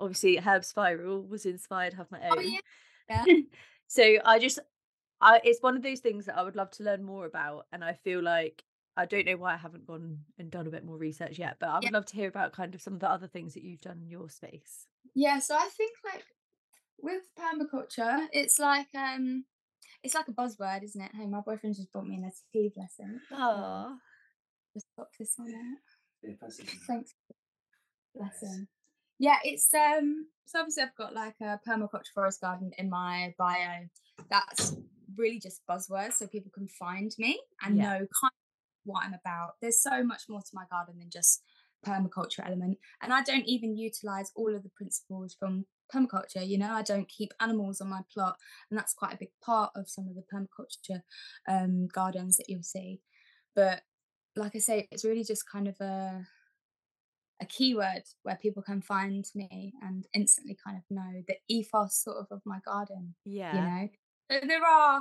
Obviously, Herb Spiral was inspired, Have My Own. So it's one of those things that I would love to learn more about, and I feel like I don't know why I haven't gone and done a bit more research yet, but I would love to hear about kind of some of the other things that you've done in your space. Yeah, so I think like with permaculture, it's like a buzzword, isn't it? Hey, my boyfriend just bought me an STD lesson. Oh, just pop this one out. Thanks. Lesson. Yeah, it's so obviously I've got like a permaculture forest garden in my bio. That's really just buzzwords so people can find me and know kind of what I'm about. There's so much more to my garden than just permaculture element. And I don't even utilise all of the principles from permaculture. You know, I don't keep animals on my plot, and that's quite a big part of some of the permaculture gardens that you'll see. But like I say, it's really just kind of a keyword where people can find me and instantly kind of know the ethos sort of my garden. Yeah, you know,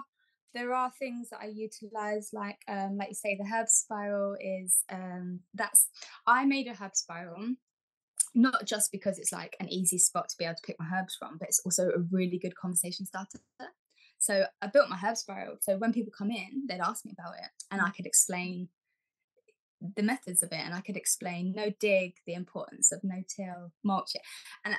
there are things that I utilize, like you say, the herb spiral is I made a herb spiral not just because it's like an easy spot to be able to pick my herbs from, but it's also a really good conversation starter. So I built my herb spiral so when people come in, they'd ask me about it, and I could explain the methods of it, and I could explain no dig, the importance of no-till mulch, and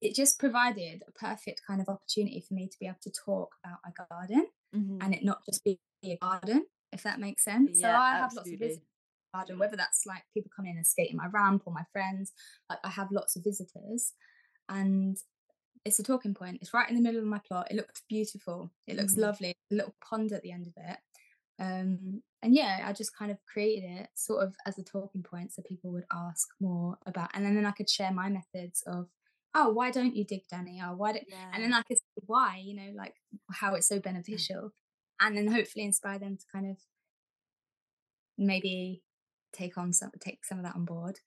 it just provided a perfect kind of opportunity for me to be able to talk about my garden and it not just be a garden, if that makes sense. Yeah, so I absolutely have lots of visitors in my garden, whether that's like people coming in and skating my ramp or my friends. Like, I have lots of visitors, and it's a talking point. It's right in the middle of my plot. It looks beautiful. It looks lovely. A little pond at the end of it. And yeah, I just kind of created it sort of as a talking point so people would ask more about, and then I could share my methods of, oh, why don't you dig, Danny? Oh, why don't? Yeah. And then I could say why, you know, like how it's so beneficial, and then hopefully inspire them to kind of maybe take some of that on board.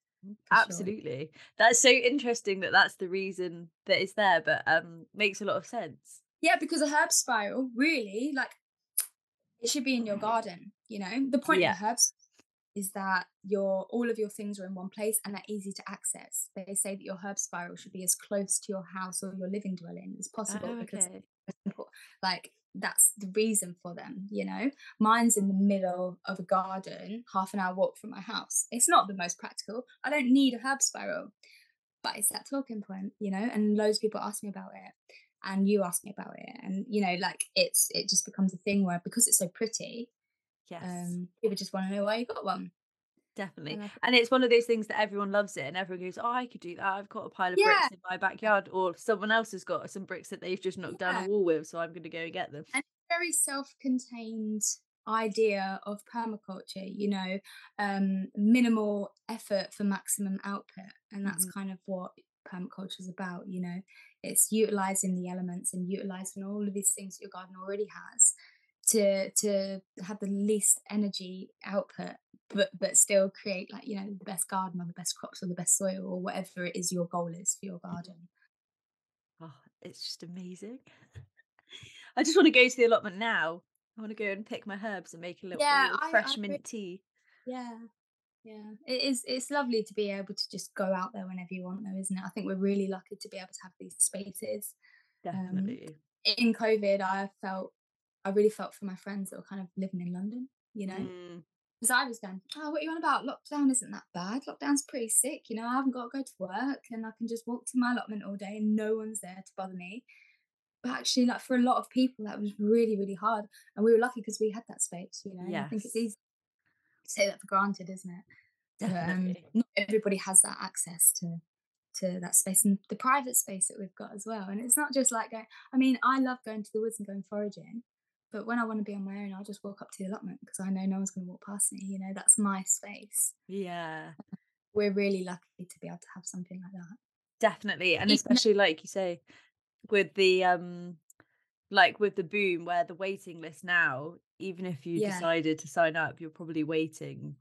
Absolutely, sure. That's so interesting that's the reason that it's there, but makes a lot of sense. Yeah, because a herb spiral really like. It should be in your garden, you know. The point of herbs is that all of your things are in one place and they're easy to access. They say that your herb spiral should be as close to your house or your living dwelling as possible because, like, that's the reason for them, you know. Mine's in the middle of a garden, half an hour walk from my house. It's not the most practical. I don't need a herb spiral, but it's that talking point, you know. And loads of people ask me about it. And you asked me about it, and you know, like it just becomes a thing where, because it's so pretty, people just want to know why you got one. Definitely, and it's one of those things that everyone loves it, and everyone goes, "Oh, I could do that. I've got a pile of bricks in my backyard," or someone else has got some bricks that they've just knocked down a wall with, so I'm going to go and get them. And it's a very self-contained idea of permaculture, you know, minimal effort for maximum output, and that's kind of what permaculture is about, you know. It's utilizing the elements and utilizing all of these things that your garden already has to have the least energy output, but still create, like, you know, the best garden or the best crops or the best soil or whatever it is your goal is for your garden. Oh, it's just amazing. I just want to go to the allotment now. I want to go and pick my herbs and make a little fresh mint tea. Yeah, Yeah, it is. It's lovely to be able to just go out there whenever you want, though, isn't it? I think we're really lucky to be able to have these spaces. Definitely. In COVID, I really felt for my friends that were kind of living in London, you know, because I was going, oh, what are you on about? Lockdown isn't that bad. Lockdown's pretty sick, you know. I haven't got to go to work, and I can just walk to my allotment all day, and no one's there to bother me. But actually, like, for a lot of people, that was really, really hard, and we were lucky because we had that space, you know. Yes. I think it's easy to take that for granted, isn't it? Definitely. Not everybody has that access to that space and the private space that we've got as well. And it's not just like going, I mean, I love going to the woods and going foraging, but when I want to be on my own, I'll just walk up to the allotment because I know no one's going to walk past me, you know. That's my space. Yeah, we're really lucky to be able to have something like that. Definitely. And especially, like you say, with the with the boom, where the waiting list now, even if you decided to sign up, you're probably waiting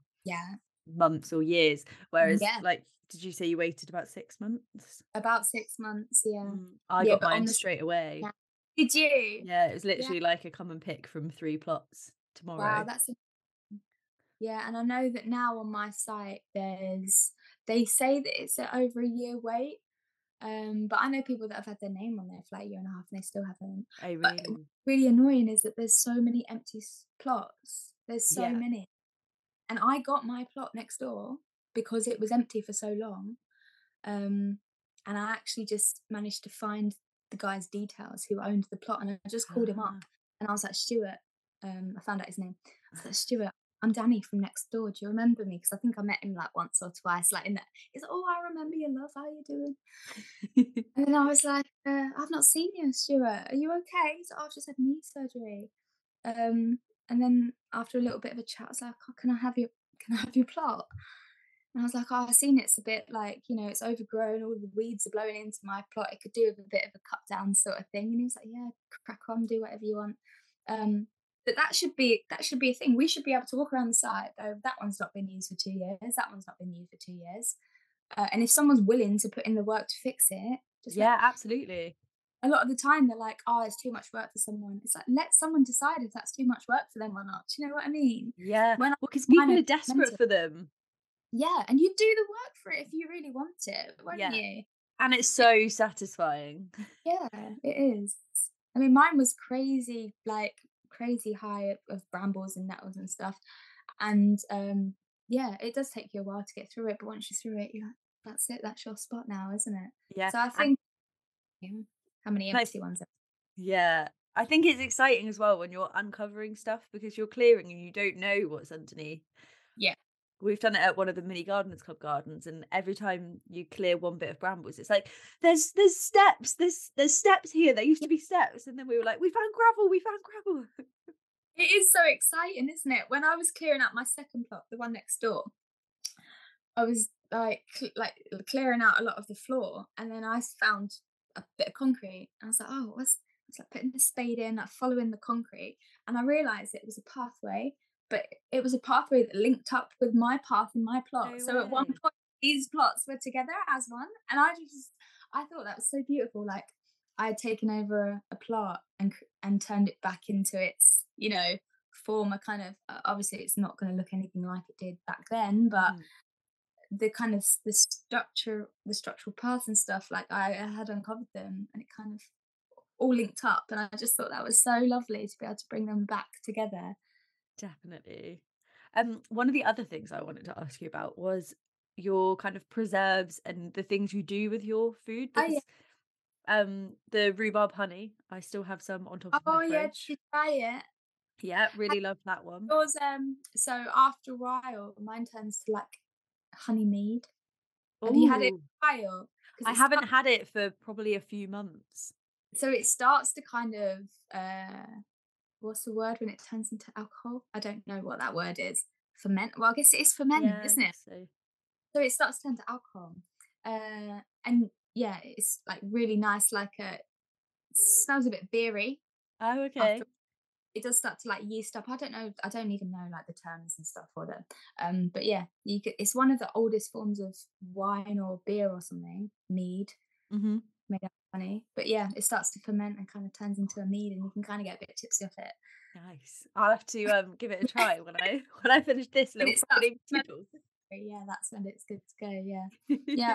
months or years, whereas like, did you say you waited about 6 months? About 6 months, yeah. I got mine straight away. Yeah. Did you? Yeah, it was literally like a come and pick from 3 plots tomorrow. Wow, that's yeah. And I know that now on my site, they say that it's over a year wait, but I know people that have had their name on there for like a year and a half and they still haven't. Really? But what's really annoying is that there's so many empty plots. There's so many, and I got my plot next door because it was empty for so long, and I actually just managed to find the guy's details who owned the plot, and I just called him up, and I was like, Stuart, I found out his name. I was like, Stuart, I'm Danny from next door. Do you remember me? Because I think I met him like once or twice, like in that. He's like, oh, I remember you, love. How are you doing? And I was like, I've not seen you, Stuart. Are you okay? He's like, oh, I've just had knee surgery. And then after a little bit of a chat, I was like, oh, can I have your plot? And I was like, oh, I've seen it's a bit like, you know, it's overgrown. All the weeds are blowing into my plot. It could do with a bit of a cut down sort of thing. And he was like, yeah, crack on, do whatever you want. But that should be a thing. We should be able to walk around the site, though. That one's not been used for 2 years. That one's not been used for 2 years. And if someone's willing to put in the work to fix it. Absolutely. A lot of the time they're like, oh, it's too much work for someone. It's like, let someone decide if that's too much work for them or not. Do you know what I mean? Yeah. Because people are desperate for them. Yeah, and you do the work for it if you really want it, won't you? And it's so satisfying. Yeah, it is. I mean, mine was crazy high of brambles and nettles and stuff. And it does take you a while to get through it, but once you're through it, you're like, that's it, that's your spot now, isn't it? Yeah. So I think how many empty ones? Yeah. I think it's exciting as well when you're uncovering stuff because you're clearing and you don't know what's underneath. Yeah. We've done it at one of the mini gardeners club gardens, and every time you clear one bit of brambles, it's like there's steps, there's steps here. There used to be steps, and then we were like, we found gravel. It is so exciting, isn't it? When I was clearing out my second plot, the one next door, I was like clearing out a lot of the floor, and then I found a bit of concrete, and I was like, oh, it's like putting the spade in, like following the concrete, and I realised it was a pathway. But it was a pathway that linked up with my path in my plot. At one point, these plots were together as one. And I thought that was so beautiful. Like, I had taken over a plot and turned it back into its, you know, former kind of, obviously it's not going to look anything like it did back then, but the kind of, the structural paths and stuff, like I had uncovered them, and it kind of all linked up. And I just thought that was so lovely to be able to bring them back together. Definitely. One of the other things I wanted to ask you about was your kind of preserves and the things you do with your food. The rhubarb honey, I still have some on top of my fridge. Oh yeah, did you try it? Yeah, really love that one. It was, so after a while, mine turns to like honey mead. Have you had it for a while? I haven't had it for probably a few months. So it starts to kind of... what's the word when it turns into alcohol? I don't know what that word is. Ferment? Well, I guess it is ferment, isn't it? So it starts to turn to alcohol. And yeah, it's like really nice, like it smells a bit beery. Oh, okay. It does start to like yeast up. I don't know. I don't even know like the terms and stuff for them. But yeah, it's one of the oldest forms of wine or beer or something, mead. Mm-hmm. Made up honey, but yeah, it starts to ferment and kind of turns into a mead, and you can kind of get a bit tipsy off it. Nice. I'll have to give it a try when I finish this little yeah, that's when it's good to go. Yeah. Yeah.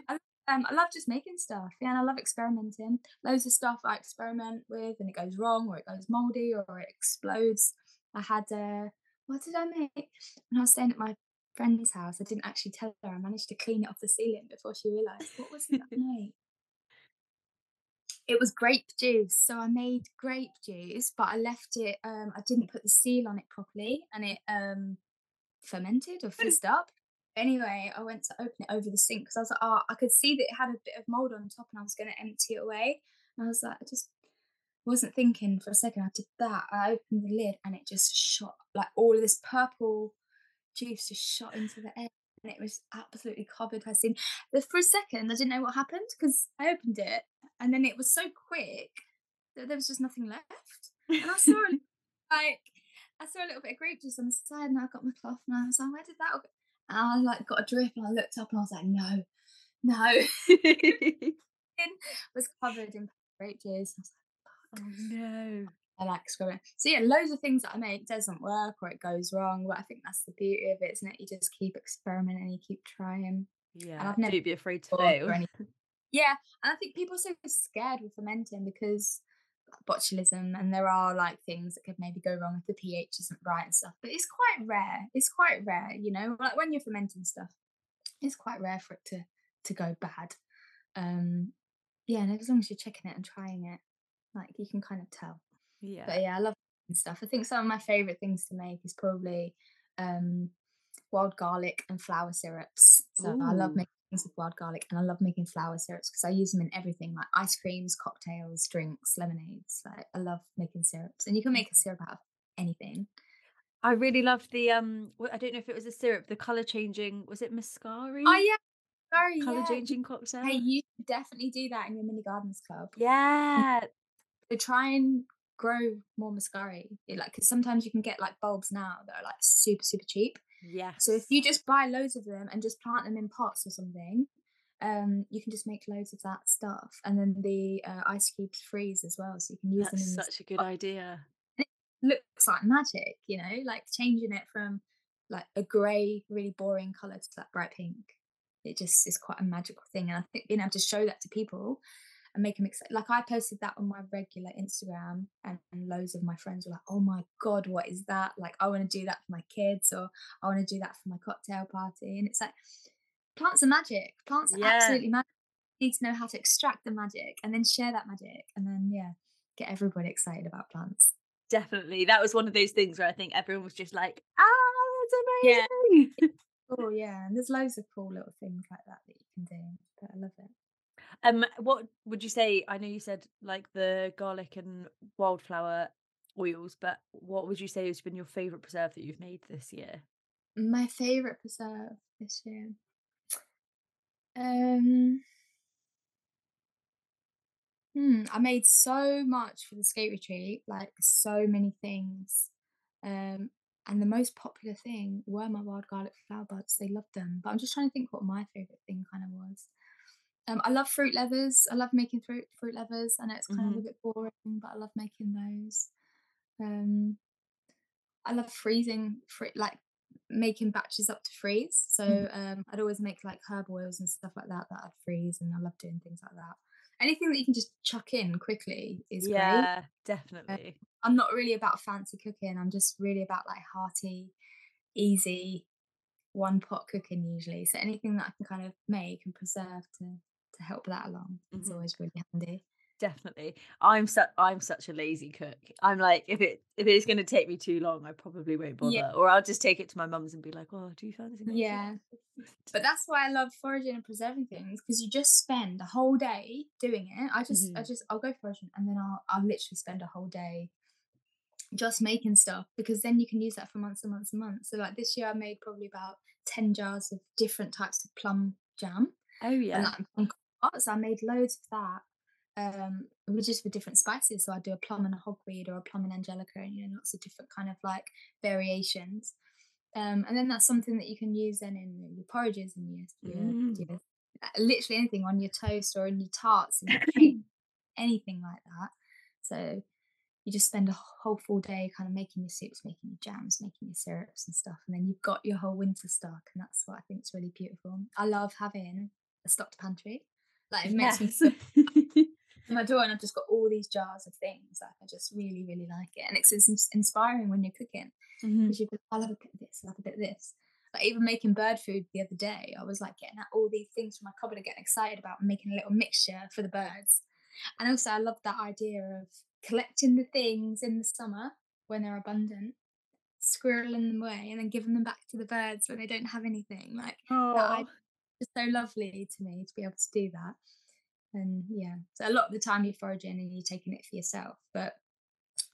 I love just making stuff. Yeah, and I love experimenting. Loads of stuff I experiment with and it goes wrong or it goes mouldy or it explodes. I had what did I make? When I was staying at my friend's house, I didn't actually tell her. I managed to clean it off the ceiling before she realised. What was it I made? It was grape juice. So I made grape juice, but I left it, I didn't put the seal on it properly and it fermented or fizzed up. Anyway, I went to open it over the sink because I was like, oh, I could see that it had a bit of mould on top and I was going to empty it away. And I was like, I just wasn't thinking for a second. I did that. I opened the lid and it just shot, like all of this purple juice just shot into the air and it was absolutely covered her sink. For a second, I didn't know what happened because I opened it and then it was so quick that there was just nothing left. And I saw I saw a little bit of grape juice on the side and I got my cloth and I was like, where did that all go? And I like got a drip and I looked up and I was like, no. It was covered in grape juice. I was like, oh no. I like scrubbing. So yeah, loads of things that I make doesn't work or it goes wrong, but I think that's the beauty of it, isn't it? You just keep experimenting, you keep trying. Yeah, and I've never be afraid to fail. Yeah, and I think people are so scared with fermenting because botulism, and there are like things that could maybe go wrong if the pH isn't right and stuff, but it's quite rare. You know, like when you're fermenting stuff, it's quite rare for it to go bad. Yeah, and as long as you're checking it and trying it, like you can kind of tell. Yeah. But yeah, I love stuff. I think some of my favourite things to make is probably wild garlic and flour syrups. So ooh. I love making things with wild garlic and I love making flour syrups because I use them in everything, like ice creams, cocktails, drinks, lemonades. Like I love making syrups and you can make a syrup out of anything. I really loved the I don't know if it was a syrup, the colour changing, was it Mascari? Oh yeah. Mascari, colour changing cocktail. Hey, you should definitely do that in your mini gardens club. Yeah. So try and grow more Mascari, like because sometimes you can get like bulbs now that are like super super cheap. Yeah, so if you just buy loads of them and just plant them in pots or something, you can just make loads of that stuff, and then the ice cubes freeze as well, so you can use them in such a good idea. It looks like magic, you know, like changing it from like a grey really boring colour to that bright pink. It just is quite a magical thing, and I think being able to show that to people and make them excited. Like I posted that on my regular Instagram and loads of my friends were like, oh my God, what is that? Like, I want to do that for my kids or I want to do that for my cocktail party. And it's like, plants are magic. Plants are absolutely magic. You need to know how to extract the magic and then share that magic and then, yeah, get everybody excited about plants. Definitely. That was one of those things where I think everyone was just like, it's amazing. Yeah. Oh, yeah. And there's loads of cool little things like that you can do. But I love it. What would you say? I know you said like the garlic and wildflower oils, but what would you say has been your favourite preserve that you've made this year? My favourite preserve this year, I made so much for the skate retreat, like so many things, and the most popular thing were my wild garlic flower buds. They loved them, but I'm just trying to think what my favourite thing kind of was. I love fruit leathers. I love making fruit leathers. I know it's kind of a bit boring, but I love making those. I love freezing, like making batches up to freeze. So I'd always make like herb oils and stuff like that I'd freeze, and I love doing things like that. Anything that you can just chuck in quickly is great. Yeah, definitely. I'm not really about fancy cooking. I'm just really about like hearty, easy, one pot cooking usually. So anything that I can kind of make and preserve to help that along is always really handy. Definitely. I'm such a lazy cook. I'm like, if it's going to take me too long, I probably won't bother, or I'll just take it to my mum's and be like, oh, do you fancy making it? But that's why I love foraging and preserving things, because you just spend a whole day doing it. I'll go foraging and then I'll literally spend a whole day just making stuff, because then you can use that for months and months and months. So like this year I made probably about 10 jars of different types of plum jam. Oh yeah. And so I made loads of that, just with different spices. So I do a plum and a hogweed or a plum and angelica, and you know, lots of different kind of like variations, and then that's something that you can use then in your porridges and your literally anything on your toast or in your tarts and your cake, anything like that. So you just spend a whole full day kind of making your soups, making your jams, making your syrups and stuff, and then you've got your whole winter stock, and that's what I think is really beautiful. I love having a stocked pantry. Like, it makes me so in my door, and I've just got all these jars of things. Like, I just really, really like it, and it's inspiring when you're cooking, because you go, I'll have a bit of this, I'll have a bit of this. Like, even making bird food the other day, I was like getting out all these things from my cupboard and getting excited about making a little mixture for the birds. And also, I love that idea of collecting the things in the summer when they're abundant, squirreling them away, and then giving them back to the birds when they don't have anything. Like, it's so lovely to me to be able to do that. And yeah, so a lot of the time you're foraging and you're taking it for yourself, but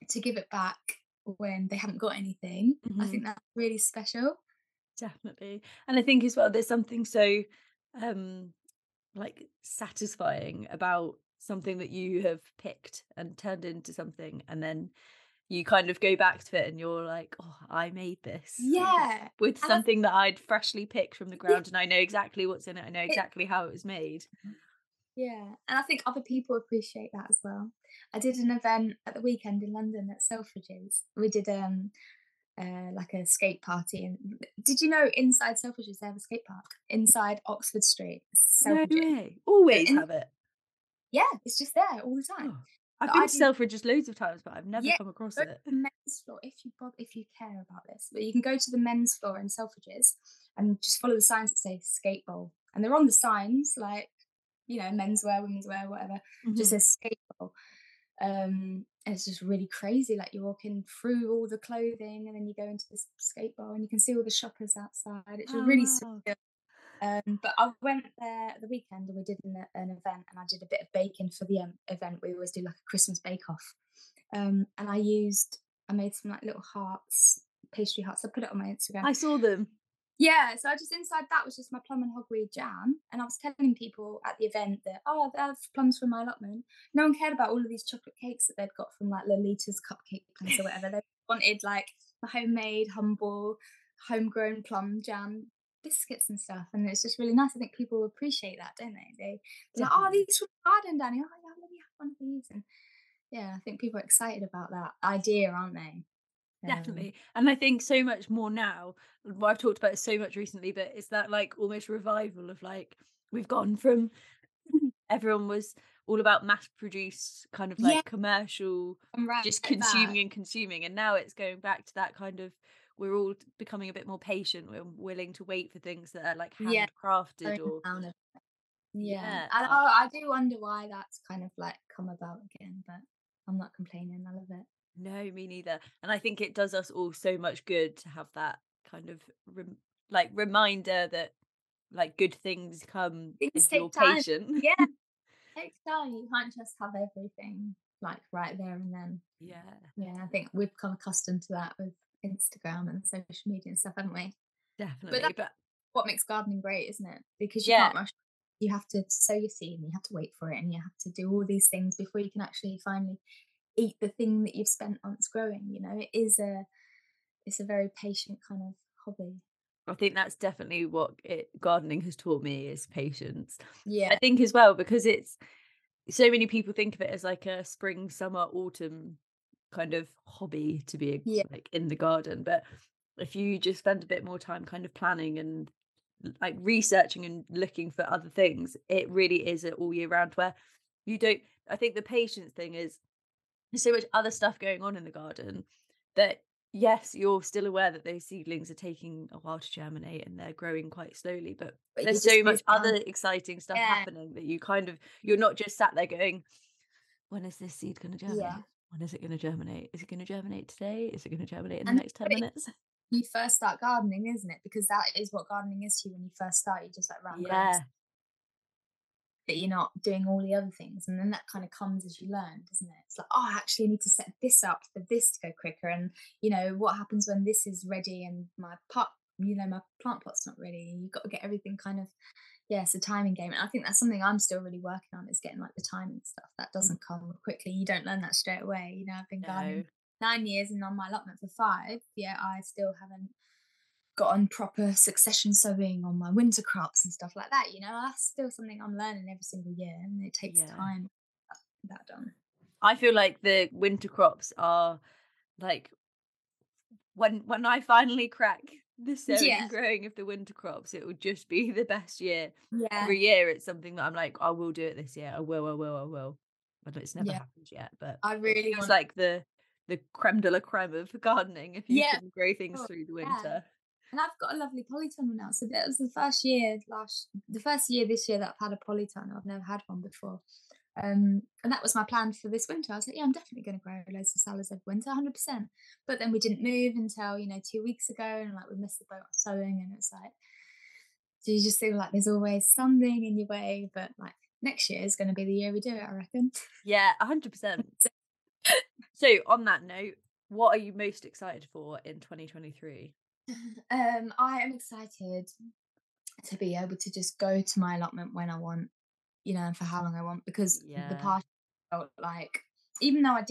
to give it back when they haven't got anything, I think that's really special. Definitely. And I think as well, there's something so like satisfying about something that you have picked and turned into something, and then you kind of go back to it and you're like, oh, I made this with something that I'd freshly picked from the ground, and I know exactly what's in it, I know exactly how it was made. Yeah, and I think other people appreciate that as well. I did an event at the weekend in London at Selfridges. We did like a skate party, and did you know inside Selfridges they have a skate park inside Oxford Street? Always have it. Yeah, it's just there all the time. Oh, I've been to Selfridges loads of times, but I've never come across it. The men's floor, if you care about this, but you can go to the men's floor in Selfridges and just follow the signs that say skate bowl, and they're on the signs like, you know, menswear, womenswear, whatever, just says skate bowl. And it's just really crazy. Like, you're walking through all the clothing, and then you go into this skate bowl, and you can see all the shoppers outside. It's really surreal. But I went there at the weekend, and we did an event, and I did a bit of baking for the event. We always do like a Christmas bake-off, and I made some like little hearts, pastry hearts. I put it on my Instagram. I saw them. Yeah, so I just, inside that was just my plum and hogweed jam, and I was telling people at the event that, oh, I have plums from my allotment. No one cared about all of these chocolate cakes that they'd got from like Lolita's Cupcake Plants or whatever. They wanted like the homemade, humble, homegrown plum jam biscuits and stuff, and it's just really nice. I think people appreciate that, don't they? They're like, oh, these from the garden, Danny. Oh yeah, let me have one of these. And yeah, I think people are excited about that idea, aren't they? Definitely. And I think so much more now, well, I've talked about it so much recently, but it's that like almost revival of like, we've gone from everyone was all about mass produced kind of like commercial, just consuming and consuming, and now it's going back to that kind of, we're all becoming a bit more patient, we're willing to wait for things that are like handcrafted or and I do wonder why that's kind of like come about again, but I'm not complaining, I love it. No, me neither. And I think it does us all so much good to have that kind of reminder that like good things come if you're patient. Yeah, it takes time. You can't just have everything like right there and then. Yeah. I think we've become accustomed to that with Instagram and social media and stuff, haven't we? Definitely. But that's what makes gardening great, isn't it? Because you can't rush. You have to sow your seed, and you have to wait for it, and you have to do all these things before you can actually finally eat the thing that you've spent months growing. You know, it's a very patient kind of hobby. I think that's definitely what gardening has taught me, is patience. Yeah, I think as well, because it's so many people think of it as like a spring, summer, autumn kind of hobby to be like in the garden, but if you just spend a bit more time kind of planning and like researching and looking for other things, it really is an all year round, where you don't, I think the patience thing is, there's so much other stuff going on in the garden that, yes, you're still aware that those seedlings are taking a while to germinate and they're growing quite slowly, but there's so much other exciting stuff happening that you kind of, you're not just sat there going, when is this seed going to germinate? Yeah. When is it going to germinate? Is it going to germinate today? Is it going to germinate in the next 10 minutes? You first start gardening, isn't it? Because that is what gardening is to you when you first start. You're just like round growing, that you're not doing all the other things, and then that kind of comes as you learn, doesn't it? It's like, oh, I actually need to set this up for this to go quicker, and you know what happens when this is ready, and my plant pot's not ready, and you've got to get everything kind of, it's a timing game. And I think that's something I'm still really working on, is getting like the timing stuff that doesn't come quickly. You don't learn that straight away. You know, I've been gardening 9 years and on my allotment for 5. I still haven't got on proper succession sowing on my winter crops and stuff like that. You know, that's still something I'm learning every single year, and it takes time to get that done. I feel like the winter crops are like when I finally crack the sowing and growing of the winter crops, it will just be the best year. Yeah. Every year it's something that I'm like, I will do it this year. I will. But it's never happened yet. But I really it's like the creme de la creme of gardening if you can grow things through the winter. Yeah. And I've got a lovely polytunnel now. So that was the first year this year that I've had a polytunnel. I've never had one before. And that was my plan for this winter. I was like, yeah, I'm definitely going to grow loads of salads every winter, 100%. But then we didn't move until 2 weeks ago, and like we missed the boat on sowing, and it's like, so you just feel like there's always something in your way. But like next year is going to be the year we do it, I reckon. Yeah, 100%. So on that note, what are you most excited for in 2023? I am excited to be able to just go to my allotment when I want. And for how long I want, because the past felt like, even though I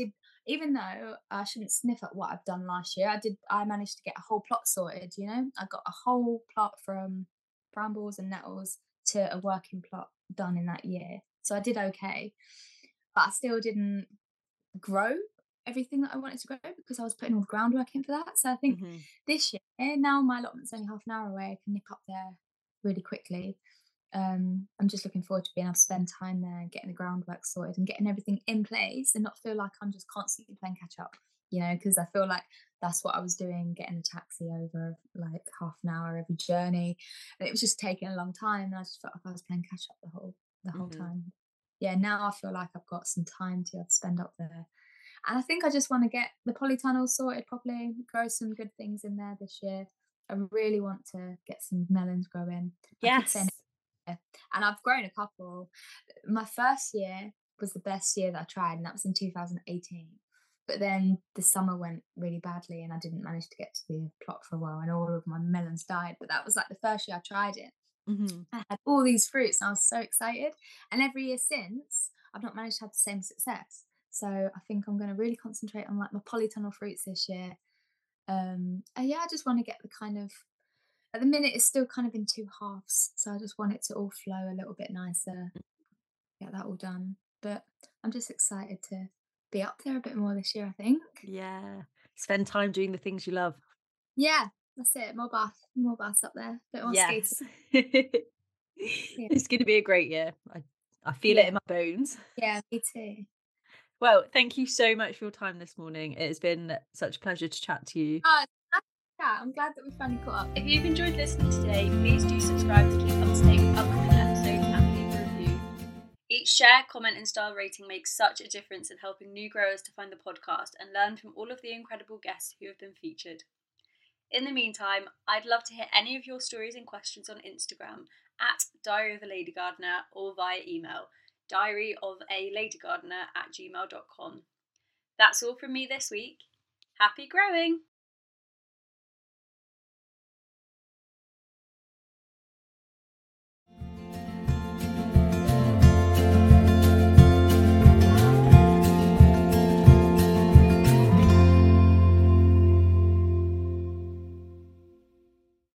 shouldn't sniff at what I've done last year, I managed to get a whole plot sorted. I got a whole plot from brambles and nettles to a working plot done in that year, so I did okay, but I still didn't grow everything that I wanted to grow because I was putting all the groundwork in for that. So I think this year, now my allotment's only half an hour away, I can nip up there really quickly. I'm just looking forward to being able to spend time there and getting the groundwork sorted and getting everything in place and not feel like I'm just constantly playing catch up, because I feel like that's what I was doing, getting a taxi over like half an hour every journey, and it was just taking a long time, and I just felt like I was playing catch up the whole time. Now I feel like I've got some time to spend up there, and I think I just want to get the polytunnel sorted properly, grow some good things in there this year. I really want to get some melons growing. Yes. And I've grown a couple. My first year was the best year that I tried, and that was in 2018. But then the summer went really badly, and I didn't manage to get to the plot for a while, and all of my melons died. But that was like the first year I tried it. I had all these fruits, and I was so excited. And every year since, I've not managed to have the same success. So I think I'm going to really concentrate on like my polytunnel fruits this year. I just want to get the kind of, at the minute, it's still kind of in two halves, so I just want it to all flow a little bit nicer, get that all done. But I'm just excited to be up there a bit more this year, I think. Yeah, spend time doing the things you love. Yeah, that's it. More baths up there. A bit more skating. It's going to be a great year. I feel it in my bones. Yeah, me too. Well, thank you so much for your time this morning. It has been such a pleasure to chat to you. I'm glad that we finally caught up. If you've enjoyed listening today, please do subscribe to keep up to date with upcoming episodes and leave a review. Each share, comment and star rating makes such a difference in helping new growers to find the podcast and learn from all of the incredible guests who have been featured. In the meantime, I'd love to hear any of your stories and questions on Instagram at Diary of a Lady Gardener, or via email diaryofaLadyGardener@gmail.com. That's all from me this week. Happy growing!